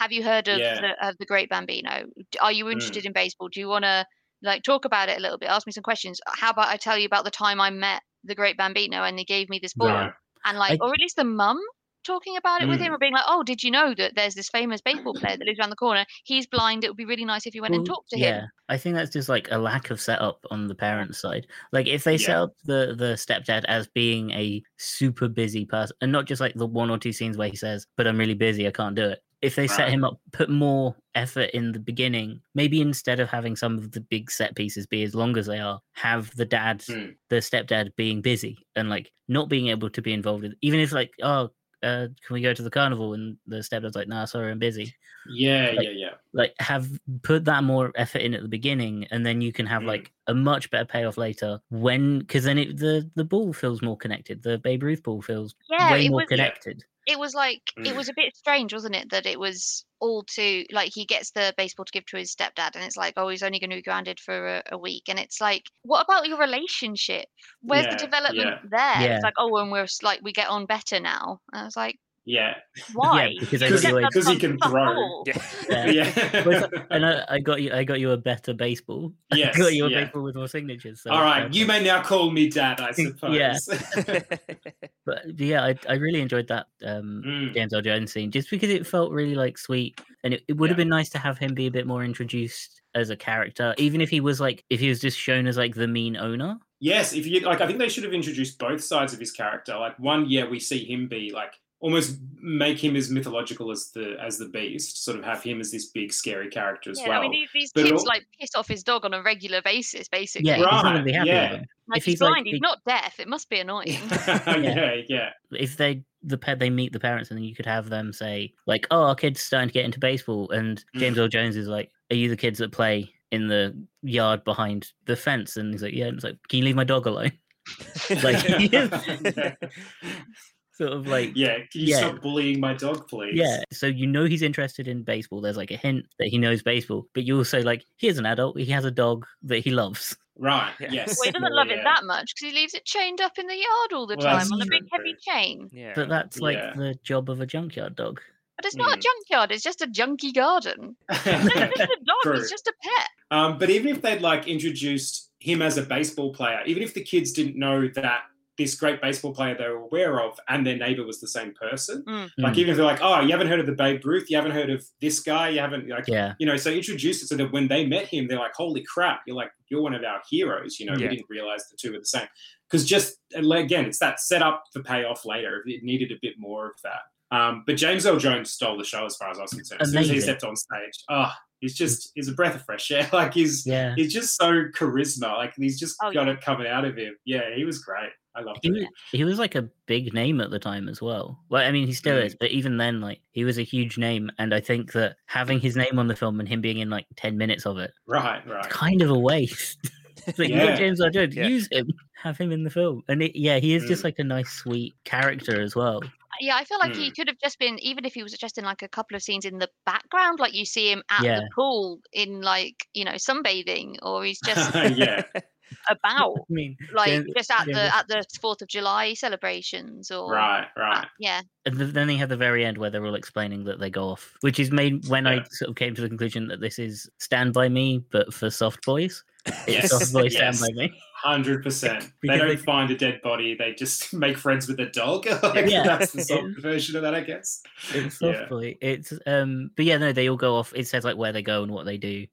Have you heard of, yeah. the, of the Great Bambino? Are you interested mm. in baseball? Do you want to like talk about it a little bit? Ask me some questions. How about I tell you about the time I met the Great Bambino and they gave me this ball?" Right. And like, I, or at least the mum talking about it mm. with him, or being like, "Oh, did you know that there's this famous baseball player that lives around the corner? He's blind. It would be really nice if you went well, and talked to yeah. him." Yeah, I think that's just like a lack of setup on the parents' side. Like if they yeah. set up the the stepdad as being a super busy person, and not just like the one or two scenes where he says, "But I'm really busy, I can't do it." if they right. set him up, put more effort in the beginning, maybe instead of having some of the big set pieces be as long as they are, have the dad, mm. the stepdad being busy and like not being able to be involved in, even if like, oh, Uh, can we go to the carnival? And the stepdad's like, nah, sorry, I'm busy. Yeah, like, yeah, yeah. Like, have put that more effort in at the beginning, and then you can have mm. like a much better payoff later when, because then it, the the ball feels more connected. The Babe Ruth ball feels yeah, way more was, connected. It was like mm. it was a bit strange, wasn't it? That it was all to like he gets the baseball to give to his stepdad, and it's like, oh, he's only going to be grounded for a, a week, and it's like, what about your relationship? Where's yeah, the development yeah. there? Yeah. It's like, oh, and we're like we get on better now. And I was like, yeah, why? Yeah, because because he can throw. Yeah, yeah. yeah. And I, I got you. I got you a better baseball. Yes, I got you a yeah. baseball with more signatures. So all right, um, you may now call me Dad, I suppose. Yeah. But yeah, I, I really enjoyed that um, mm. James Earl Jones scene just because it felt really like sweet, and it, it would yeah. have been nice to have him be a bit more introduced as a character, even if he was like if he was just shown as like the mean owner. Yes, if you like, I think they should have introduced both sides of his character. Like one, yeah, we see him be like. Almost make him as mythological as the as the beast, sort of have him as this big scary character as yeah, well. I mean, these but kids all... like piss off his dog on a regular basis, basically. Yeah, right. Happy yeah. With him. Like if he's, he's blind, like, he's not deaf. It must be annoying. yeah. yeah, yeah. If they the pet they meet the parents, and then you could have them say like, "Oh, our kid's starting to get into baseball," and James Earl Jones is like, "Are you the kids that play in the yard behind the fence?" And he's like, "Yeah." And it's like, "Can you leave my dog alone?" like. yeah. Sort of like, yeah, can you yeah. stop bullying my dog, please? Yeah, so you know he's interested in baseball. There's like a hint that he knows baseball, but you also like, he's an adult, he has a dog that he loves. Right, yeah. yes. Well, he doesn't love yeah. it that much because he leaves it chained up in the yard all the well, time on a big heavy chain. Yeah. But that's like yeah. the job of a junkyard dog. But it's not mm. a junkyard, it's just a junky garden. It's just a dog, it's just a pet. Um, but even if they'd like introduced him as a baseball player, even if the kids didn't know that this great baseball player they were aware of and their neighbour was the same person. Mm. Like, even if they're like, oh, you haven't heard of the Babe Ruth, you haven't heard of this guy, you haven't, like, yeah. you know, so introduce it so that when they met him, they're like, holy crap, you're like, you're one of our heroes, you know, yeah. we didn't realise the two were the same. Because just, again, it's that set up for payoff later. It needed a bit more of that. Um, but James Earl Jones stole the show as far as I was concerned. Amazing. As soon as he stepped on stage, oh, he's just, he's a breath of fresh air. Like, he's, yeah. he's just so charisma. Like, he's just oh, got yeah. it coming out of him. Yeah, he was great. I loved he, it. He was like a big name at the time as well. Well, I mean, he still mm. is, but even then, like, he was a huge name. And I think that having his name on the film and him being in like ten minutes of it, right, right, it's kind of a waste. Like, yeah. you know, James Earl Jones, yeah. use him, have him in the film. And it, yeah, he is mm. just like a nice, sweet character as well. Yeah, I feel like mm. he could have just been, even if he was just in like a couple of scenes in the background, like you see him at yeah. the pool in like, you know, sunbathing, or he's just yeah. about I mean, like James, just at James, the at the fourth of July celebrations or right right at, yeah and then they have the very end where they're all explaining that they go off, which is made when yeah. I sort of came to the conclusion that this is Stand By Me but for soft boys. Yes, soft boys yes. Stand By Me. one hundred percent They don't find a dead body, they just make friends with a dog. Like, yeah. That's the soft version of that, I guess. It's soft boy. Yeah. It's um but yeah no they all go off. It says like where they go and what they do.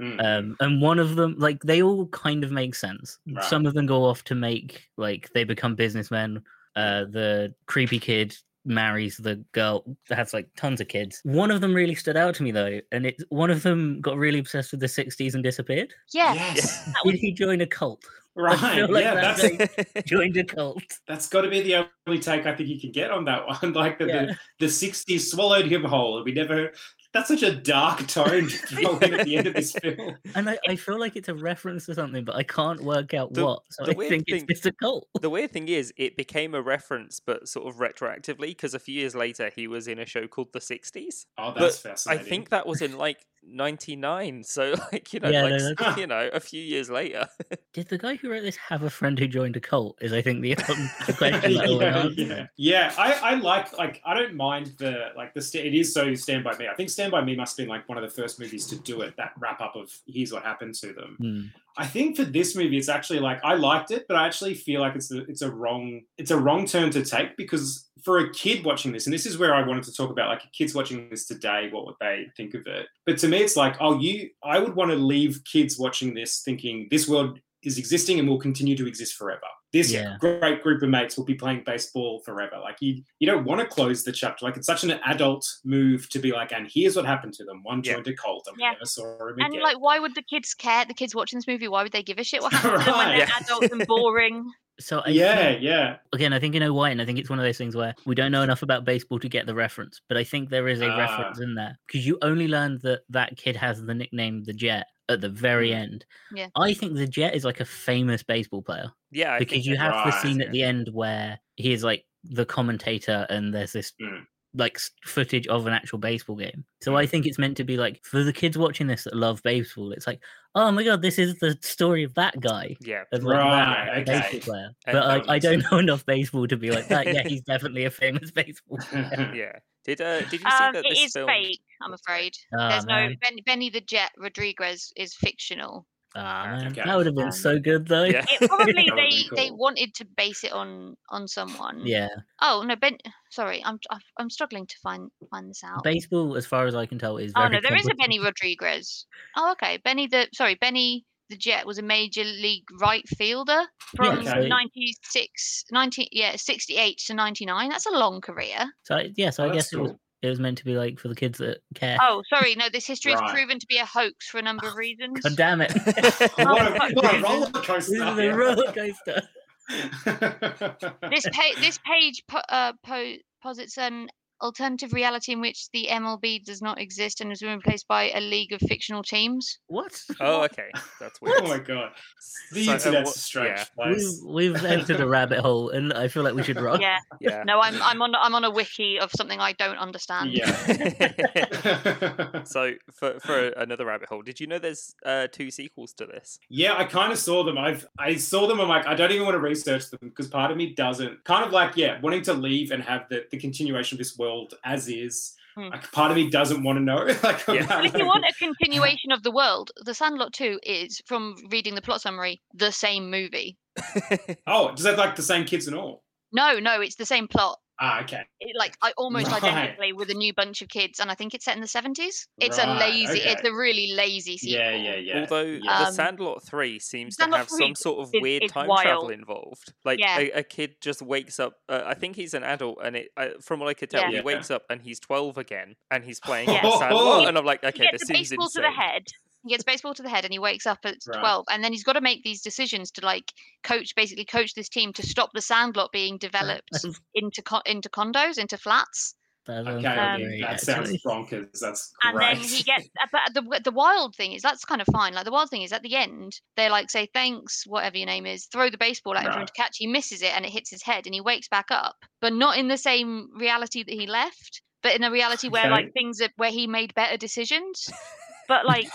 Mm. Um, and one of them, like, they all kind of make sense. Right. Some of them go off to make, like, they become businessmen. Uh, the creepy kid marries the girl that has, like, tons of kids. One of them really stood out to me, though, and it, one of them got really obsessed with the sixties and disappeared. Yeah. Yes. Did he join a cult? Right, like yeah, that that's joined a cult. That's got to be the only take I think you can get on that one. Like the, yeah. the, the sixties swallowed him whole. We never. That's such a dark tone to throw in at the end of this film. And I, I feel like it's a reference to something, but I can't work out the, what. So I think thing, it's just a cult. The weird thing is, it became a reference, but sort of retroactively, because a few years later he was in a show called The sixties. Oh, that's but fascinating. I think that was in like ninety-nine. So like you know, yeah, like, no, you know, a few years later. Did the guy who wrote this have a friend who joined a cult? Is I think the, um, the question that yeah, I yeah. yeah, I I like like I don't mind the like the st- it is so Stand By Me. I think Stand By Me must have been like one of the first movies to do it. That wrap up of here's what happened to them. Mm. I think for this movie, it's actually like I liked it, but I actually feel like it's a, it's a wrong it's a wrong turn to take because for a kid watching this, and this is where I wanted to talk about like kids watching this today, what would they think of it? But to me, it's like oh, you I would want to leave kids watching this thinking this world is existing and will continue to exist forever. This yeah. great group of mates will be playing baseball forever. Like, you you don't want to close the chapter. Like, it's such an adult move to be like, and here's what happened to them. One joined yeah. a cult and yeah. we never saw him and again. And, like, why would the kids care? The kids watching this movie, why would they give a shit what happened right. to them when they're yeah. adults and boring? So I yeah, think, yeah. Again, I think you know why, and I think it's one of those things where we don't know enough about baseball to get the reference, but I think there is a uh, reference in there because you only learned that that kid has the nickname The Jet at the very end. Yeah. I think The Jet is like a famous baseball player. Yeah, I because you have right. the scene at the end where he is like the commentator, and there's this mm. like footage of an actual baseball game. So mm. I think it's meant to be like for the kids watching this that love baseball. It's like, oh my god, this is the story of that guy. Yeah, of like, right. That, okay. baseball player. But I, I, I don't know enough baseball to be like that. Yeah, he's definitely a famous baseball player. Yeah. Did uh, did you see um, that? It this is film... fake. I'm afraid. Oh, There's man. no ben, Benny the Jet Rodriguez is fictional. Oh, man. Okay. That would have been um, so good though. Yeah. It probably they, cool. they wanted to base it on on someone. Yeah. Oh no, Ben. Sorry, I'm I'm struggling to find find this out. Baseball, as far as I can tell, is. Very oh no, there is a Benny Rodriguez. Oh okay, Benny the sorry Benny the Jet was a major league right fielder from okay. ninety-six, ninety yeah sixty-eight to ninety-nine. That's a long career. So yeah, so oh, I guess cool. it was. It was meant to be like for the kids that care. Oh, sorry. No, this history right. has proven to be a hoax for a number of reasons. God damn it. what, a, what a roller coaster. This is a roller coaster. this, pa- this page po- uh, po- posits an alternative reality in which the M L B does not exist and has been replaced by a league of fictional teams. What? Oh, okay. That's weird. Oh, my God. The so, internet's uh, a strange yeah. place. We've, we've entered a rabbit hole, and I feel like we should run. Yeah. yeah. No, I'm I'm on I'm on a wiki of something I don't understand. Yeah. So, for for another rabbit hole, did you know there's uh, two sequels to this? Yeah, I kind of saw them. I've I saw them. I'm like, I don't even want to research them because part of me doesn't. Kind of like, yeah, wanting to leave and have the, the continuation of this world as is, hmm. like, part of me doesn't want to know. Like, yeah. Well, if you want a continuation of the world, The Sandlot two is, from reading the plot summary, the same movie. Oh, does that like the same kids and all? No, no, it's the same plot. Ah, okay. It, like I almost right. identically with a new bunch of kids, and I think it's set in the seventies. It's right. a lazy, okay. it's a really lazy sequel. Yeah, yeah, yeah. Although yeah. The Sandlot three seems Sandlot to have some sort of is, weird time wild. travel involved. Like yeah. a, a kid just wakes up. Uh, I think he's an adult, and it, uh, from what I could tell, yeah. he yeah. wakes up and he's twelve again, and he's playing yeah. The Sandlot. He, and I'm like, okay, he gets this seems baseball insane. To the head. He gets baseball to the head and he wakes up at right. twelve, and then he's got to make these decisions to like coach, basically coach this team to stop the Sandlot being developed into co- into condos, into flats. Okay, um, that sounds bonkers. That's great. And then he gets, but the the wild thing is that's kind of fine. Like the wild thing is at the end, they like say thanks, whatever your name is, throw the baseball at him right. to catch. He misses it and it hits his head, and he wakes back up, but not in the same reality that he left, but in a reality where okay. like things that where he made better decisions. But, like,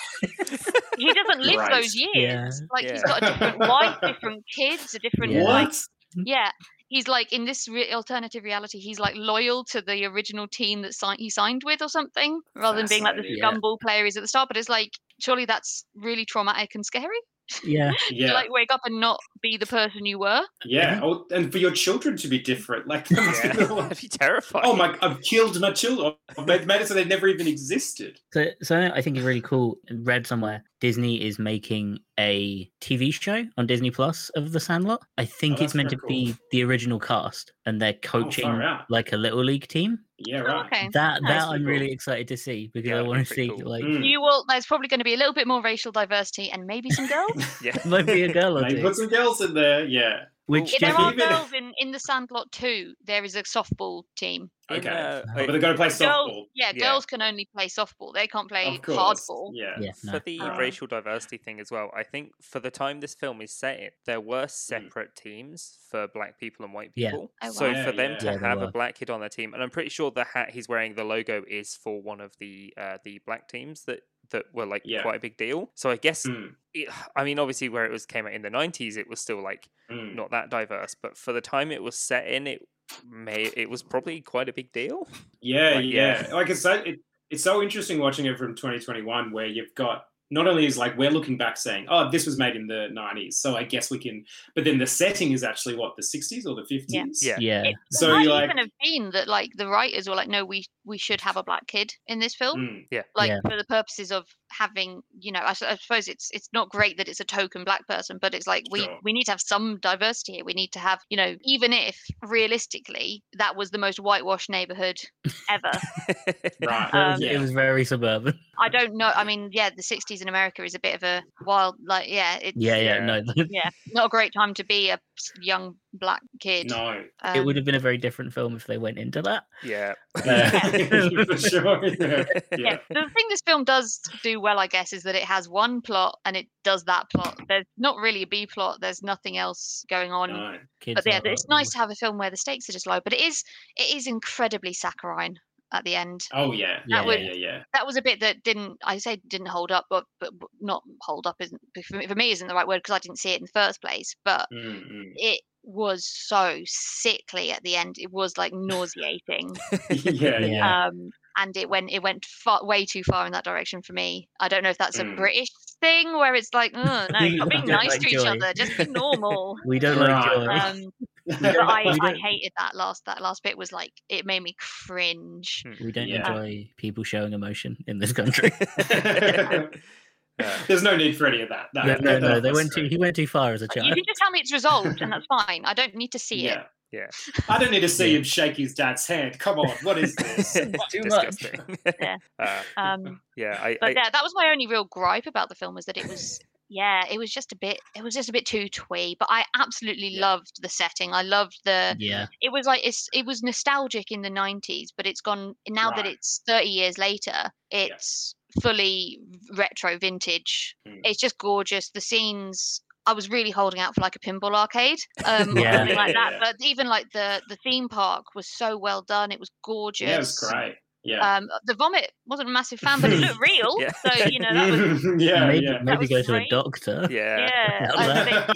he doesn't live right. those years. Yeah. Like, yeah. he's got a different wife, different kids, a different yeah. life. Yeah. He's, like, in this re- alternative reality, he's, like, loyal to the original team that si- he signed with or something, rather that's than being, like, the yeah. scumball player he's at the start. But it's, like, surely that's really traumatic and scary. Yeah. yeah. You, like, wake up and not be the person you were. Yeah. Mm-hmm. Oh, and for your children to be different. Like, that'd yeah. be terrifying. Oh, my, I've killed my children. I've made, made it so they never even existed. So, so I think it's really cool. Read somewhere, Disney is making a T V show on Disney Plus of The Sandlot. I think oh, it's meant to cool. be the original cast, and they're coaching oh, like a little league team. Yeah, right. Oh, okay. That that that's I'm cool. really excited to see because yeah, I want to see cool. like mm. you will. There's probably going to be a little bit more racial diversity and maybe some girls. yeah, maybe a girl. Maybe put some girls in there. Yeah. Which there are girls in, in The Sandlot two. There is a softball team. Okay, uh, but they're going to play softball. Girls, yeah, yeah, girls can only play softball. They can't play hardball. Yeah. yeah no. For the uh, racial diversity thing as well, I think for the time this film is set in, there were separate teams for black people and white people. Yeah. Oh, wow. So yeah, for them yeah. to yeah, have a black kid on their team, and I'm pretty sure the hat he's wearing, the logo, is for one of the uh, the black teams that, that were like yeah. quite a big deal. So I guess, mm. it, I mean, obviously where it was came out in the nineties, it was still like mm. not that diverse. But for the time it was set in, it May it was probably quite a big deal. Yeah, like, yeah. yeah. Like it's so it, it's so interesting watching it from twenty twenty-one, where you've got not only is like we're looking back saying, oh, this was made in the nineties, so I guess we can. But then the setting is actually what, the sixties or the fifties? Yeah, yeah. yeah. It, so it might you're even like, have been that like the writers were like, no, we we should have a black kid in this film. Mm, yeah, like yeah. for the purposes of having, you know, I, I suppose it's it's not great that it's a token black person, but it's like, we, sure. we need to have some diversity here. We need to have, you know, even if realistically that was the most whitewashed neighborhood ever. Right. Um, yeah. It was very suburban. I don't know. I mean, yeah, the sixties in America is a bit of a wild, like, yeah. It's, yeah, yeah, yeah. No. Yeah. Not a great time to be a young black kid. No. Um, it would have been a very different film if they went into that. Yeah. Uh, yeah. For sure. Yeah. Yeah. The thing this film does do well, I guess, is that it has one plot and it does that plot. There's not really a B plot. There's nothing else going on. No. But yeah, it's nice to have a film where the stakes are just low, but it is it is incredibly saccharine at the end. Oh yeah, yeah, that would, yeah, yeah, yeah. That was a bit that didn't, I say didn't hold up, but, but not hold up isn't for me isn't the right word because I didn't see it in the first place. But mm-hmm. it was so sickly at the end. It was like nauseating. yeah, yeah. Um, and it went it went far, way too far in that direction for me. I don't know if that's mm. a British thing where it's like, oh no, stop being nice like to joy. each other, just be normal. We don't like joy. Um, But I, I hated that last that last bit was like, it made me cringe. We don't yeah. enjoy people showing emotion in this country. yeah. There's no need for any of that. that no, no, no, no. They went too, he went too far as a child. You can just tell me it's resolved and that's fine. I don't need to see yeah. it. Yeah, I don't need to see yeah. him shake his dad's hand. Come on, what is this? Too much. yeah, uh, um, yeah. I, but I, yeah, that was my only real gripe about the film was that it was. Yeah, it was just a bit. It was just a bit too twee, but I absolutely yeah. loved the setting. I loved the. Yeah. It was like it's. It was nostalgic in the nineties, but it's gone now right. that it's thirty years later. It's yeah. fully retro vintage. Mm. It's just gorgeous. The scenes. I was really holding out for like a pinball arcade, um, yeah. or something like that. Yeah. But even like the the theme park was so well done. It was gorgeous. Yeah, it was great. Yeah. Um, the vomit wasn't a massive fan, but it looked real. yeah. So you know, that was, yeah, maybe, yeah. maybe go great. to a doctor. Yeah, yeah. I think,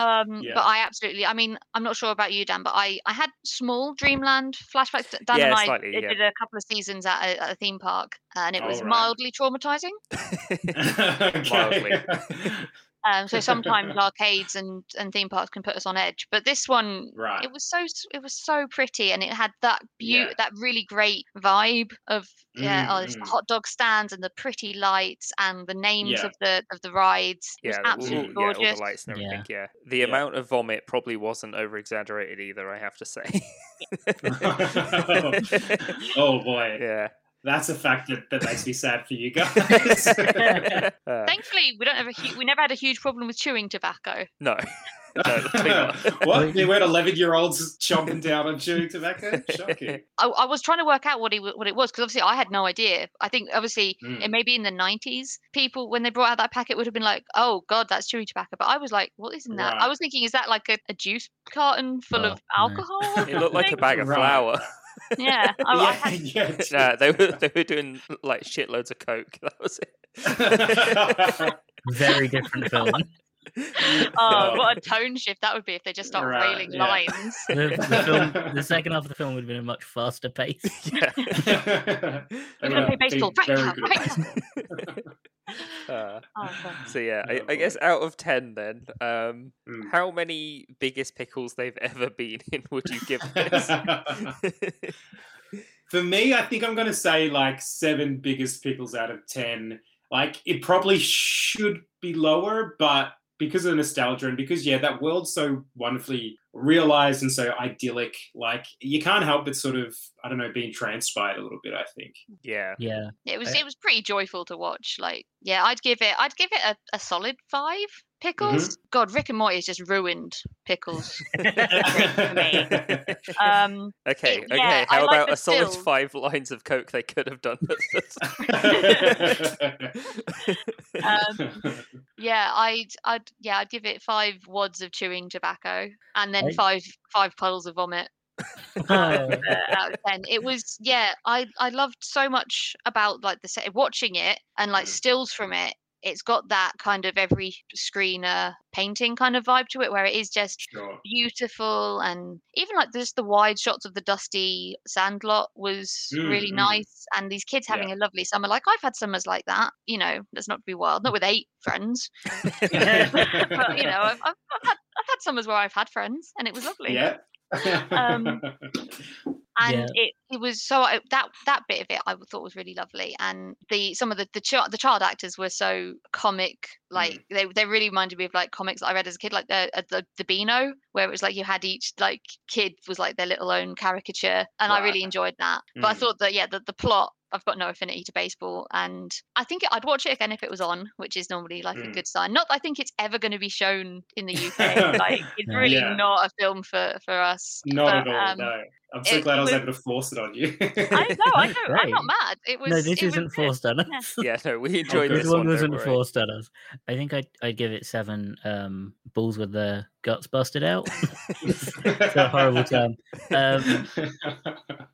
um, yeah. But I absolutely. I mean, I'm not sure about you, Dan, but I, I had small Dreamland flashbacks. Dan yeah, and I slightly, did yeah. a couple of seasons at a, at a theme park, and it was right. mildly traumatizing. Mildly. Um, so sometimes arcades and, and theme parks can put us on edge, but this one, right. it was so it was so pretty, and it had that be- yeah. that really great vibe of yeah, mm, oh, mm. the hot dog stands and the pretty lights and the names yeah. of the of the rides. It yeah, was absolutely all, gorgeous. Yeah, all the lights and everything. Yeah, yeah. the yeah. amount of vomit probably wasn't over exaggerated either. I have to say. oh boy. Yeah. That's a fact that, that makes me sad for you guys. Thankfully, we don't have a hu- we never had a huge problem with chewing tobacco. No. no what? There weren't eleven-year-olds chomping down on chewing tobacco? Shocking. I, I was trying to work out what it, what it was, because obviously I had no idea. I think, obviously, mm. it may be in the nineties, people, when they brought out that packet, would have been like, oh, God, that's chewing tobacco. But I was like, what isn't that? Right. I was thinking, is that like a, a juice carton full oh, of alcohol? No. It looked like a bag of right. flour. Yeah, I, yeah, I had... yeah. Nah, they were they were doing like shitloads of coke. That was it. Very different film. Oh, what a tone shift that would be if they just start right, railing yeah. lines. The, the, film, the second half of the film would have been a much faster pace. Yeah. We're going to play baseball. Right now, right now. Uh, oh, so yeah, I, I guess out of ten then, um, mm. how many biggest pickles they've ever been in would you give this? For me, I think I'm going to say like seven biggest pickles out of ten. Like it probably should be lower, but because of the nostalgia and because, yeah, that world's so wonderfully realized and so idyllic, like you can't help but sort of, I don't know, being tranced by it a little bit, I think. Yeah. Yeah. It was it was pretty joyful to watch. Like, yeah, I'd give it I'd give it a, a solid five pickles. Mm-hmm. God, Rick and Morty has just ruined pickles for me. Um, okay, it, yeah, okay. How I about like a solid still... five lines of coke they could have done with this? um, yeah, I'd I'd yeah, I'd give it five wads of chewing tobacco and then Five five puddles of vomit um, out of ten. It was yeah. I, I loved so much about like the set, watching it and like stills from it. It's got that kind of every screener painting kind of vibe to it, where it is just sure. beautiful, and even like just the wide shots of the dusty Sandlot was mm, really mm. nice. And these kids having yeah. a lovely summer, like I've had summers like that. You know, let's not be wild, not with eight friends. but you know, I've, I've, I've had. I've had summers where I've had friends and it was lovely. Yeah. um, and yeah. it, it was so I, that that bit of it I thought was really lovely, and the some of the the, ch- the child actors were so comic, like mm. they they really reminded me of like comics that I read as a kid, like the the, the Beano, where it was like you had each like kid was like their little own caricature, and wow. I really enjoyed that. Mm. But I thought that yeah, the, the plot. I've got no affinity to baseball, and I think it, I'd watch it again if it was on, which is normally like mm. a good sign. Not that I think it's ever going to be shown in the U K. Like it's really yeah. not a film for, for us. Not but, at all, um, no. I'm so it, glad I was, was able to force it on you. I know, I know. Right. I'm not mad. It was. No, this it isn't was forced on us. Yeah, no, we enjoyed oh, this, this one. This one wasn't forced on us. I think I'd, I'd give it seven um, balls with the guts busted out. It's a horrible term. Um,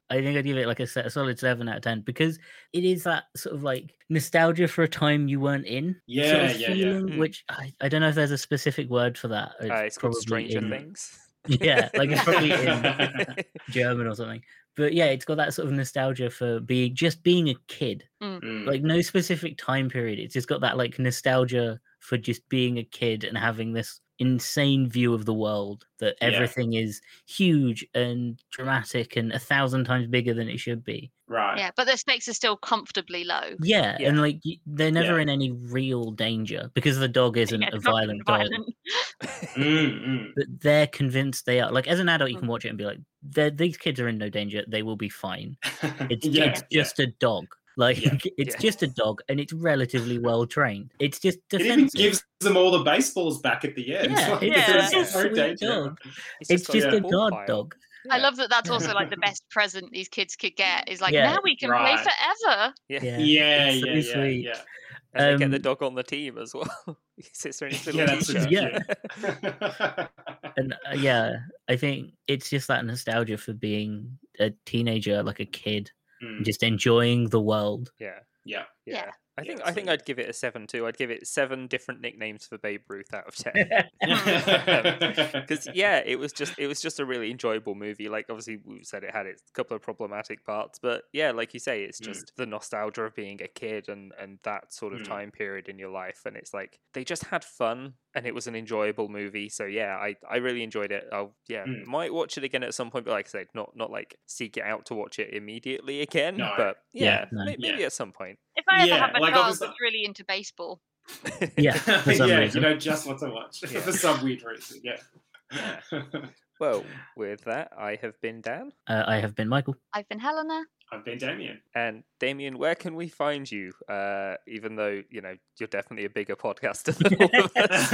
I think I'd give it like a, a solid seven out of ten because it is that sort of like nostalgia for a time you weren't in. Yeah, sort of yeah, feeling, yeah. Which I, I don't know if there's a specific word for that. It's, uh, it's called Stranger in, Things. Yeah, like it's probably in German or something. But yeah, it's got that sort of nostalgia for being just being a kid. Mm. Like no specific time period. It's just got that like nostalgia for just being a kid and having this insane view of the world that everything yeah. is huge and dramatic and a thousand times bigger than it should be. Right. Yeah, but the stakes are still comfortably low. Yeah, yeah. And like they're never yeah. in any real danger because the dog isn't yeah, a violent dog. Violent. mm, mm. But they're convinced they are. Like as an adult, you can watch it and be like, these kids are in no danger. They will be fine. It's, yeah, it's yeah. just a dog. Like yeah, it's yeah. just a dog, and it's relatively well trained. It's just defensive. It even gives them all the baseballs back at the end. Yeah, like, yeah. It's, it's, so dog. it's, it's just, just like a guard fire. Dog. Yeah. I love that. That's also like the best present these kids could get. Is like yeah. now we can right. play forever. Yeah, yeah, yeah, yeah. Really yeah, sweet. yeah. And um, they get the dog on the team as well. He sits there in his little yeah, t-shirt. Yeah. And uh, yeah, I think it's just that nostalgia for being a teenager, like a kid. Mm. Just enjoying the world. Yeah, yeah, yeah. yeah. I think yeah, I think I'd give it a seven too. I'd give it seven different nicknames for Babe Ruth out of ten. Because yeah, it was just it was just a really enjoyable movie. Like obviously we said it had its couple of problematic parts, but yeah, like you say, it's just mm. the nostalgia of being a kid and and that sort of mm. time period in your life. And it's like they just had fun. And it was an enjoyable movie, so yeah, I, I really enjoyed it. I yeah, mm. might watch it again at some point, but like I said, not not like seek it out to watch it immediately again. No. But yeah, yeah no. maybe, maybe yeah. at some point. If I ever yeah, have a like child that's really into baseball, yeah, for some yeah, reason. You know, just want to watch yeah. for some weird reason. Yeah. yeah. Well, with that, I have been Dan. Uh, I have been Michael. I've been Helena. I've been Damian. And Damian, where can we find you? Uh, even though, you know, you're definitely a bigger podcaster than all of us.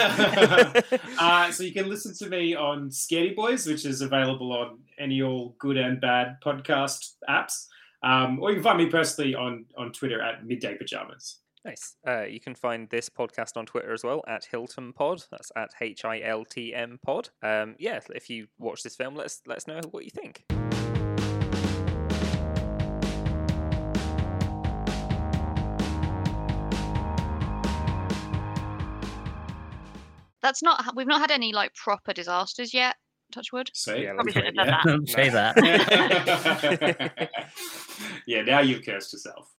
uh, so you can listen to me on Scaredy Boys, which is available on any all good and bad podcast apps. Um, or you can find me personally on, on Twitter at MiddayPyjamas. Nice. Uh, you can find this podcast on Twitter as well, at HiltMpod. That's at H I L T M pod. Um, yeah, if you watch this film, let's let us know what you think. That's not. We've not had any like proper disasters yet. Touch wood. So, yeah, probably shouldn't have done that. Don't say that. Yeah, now you've cursed yourself.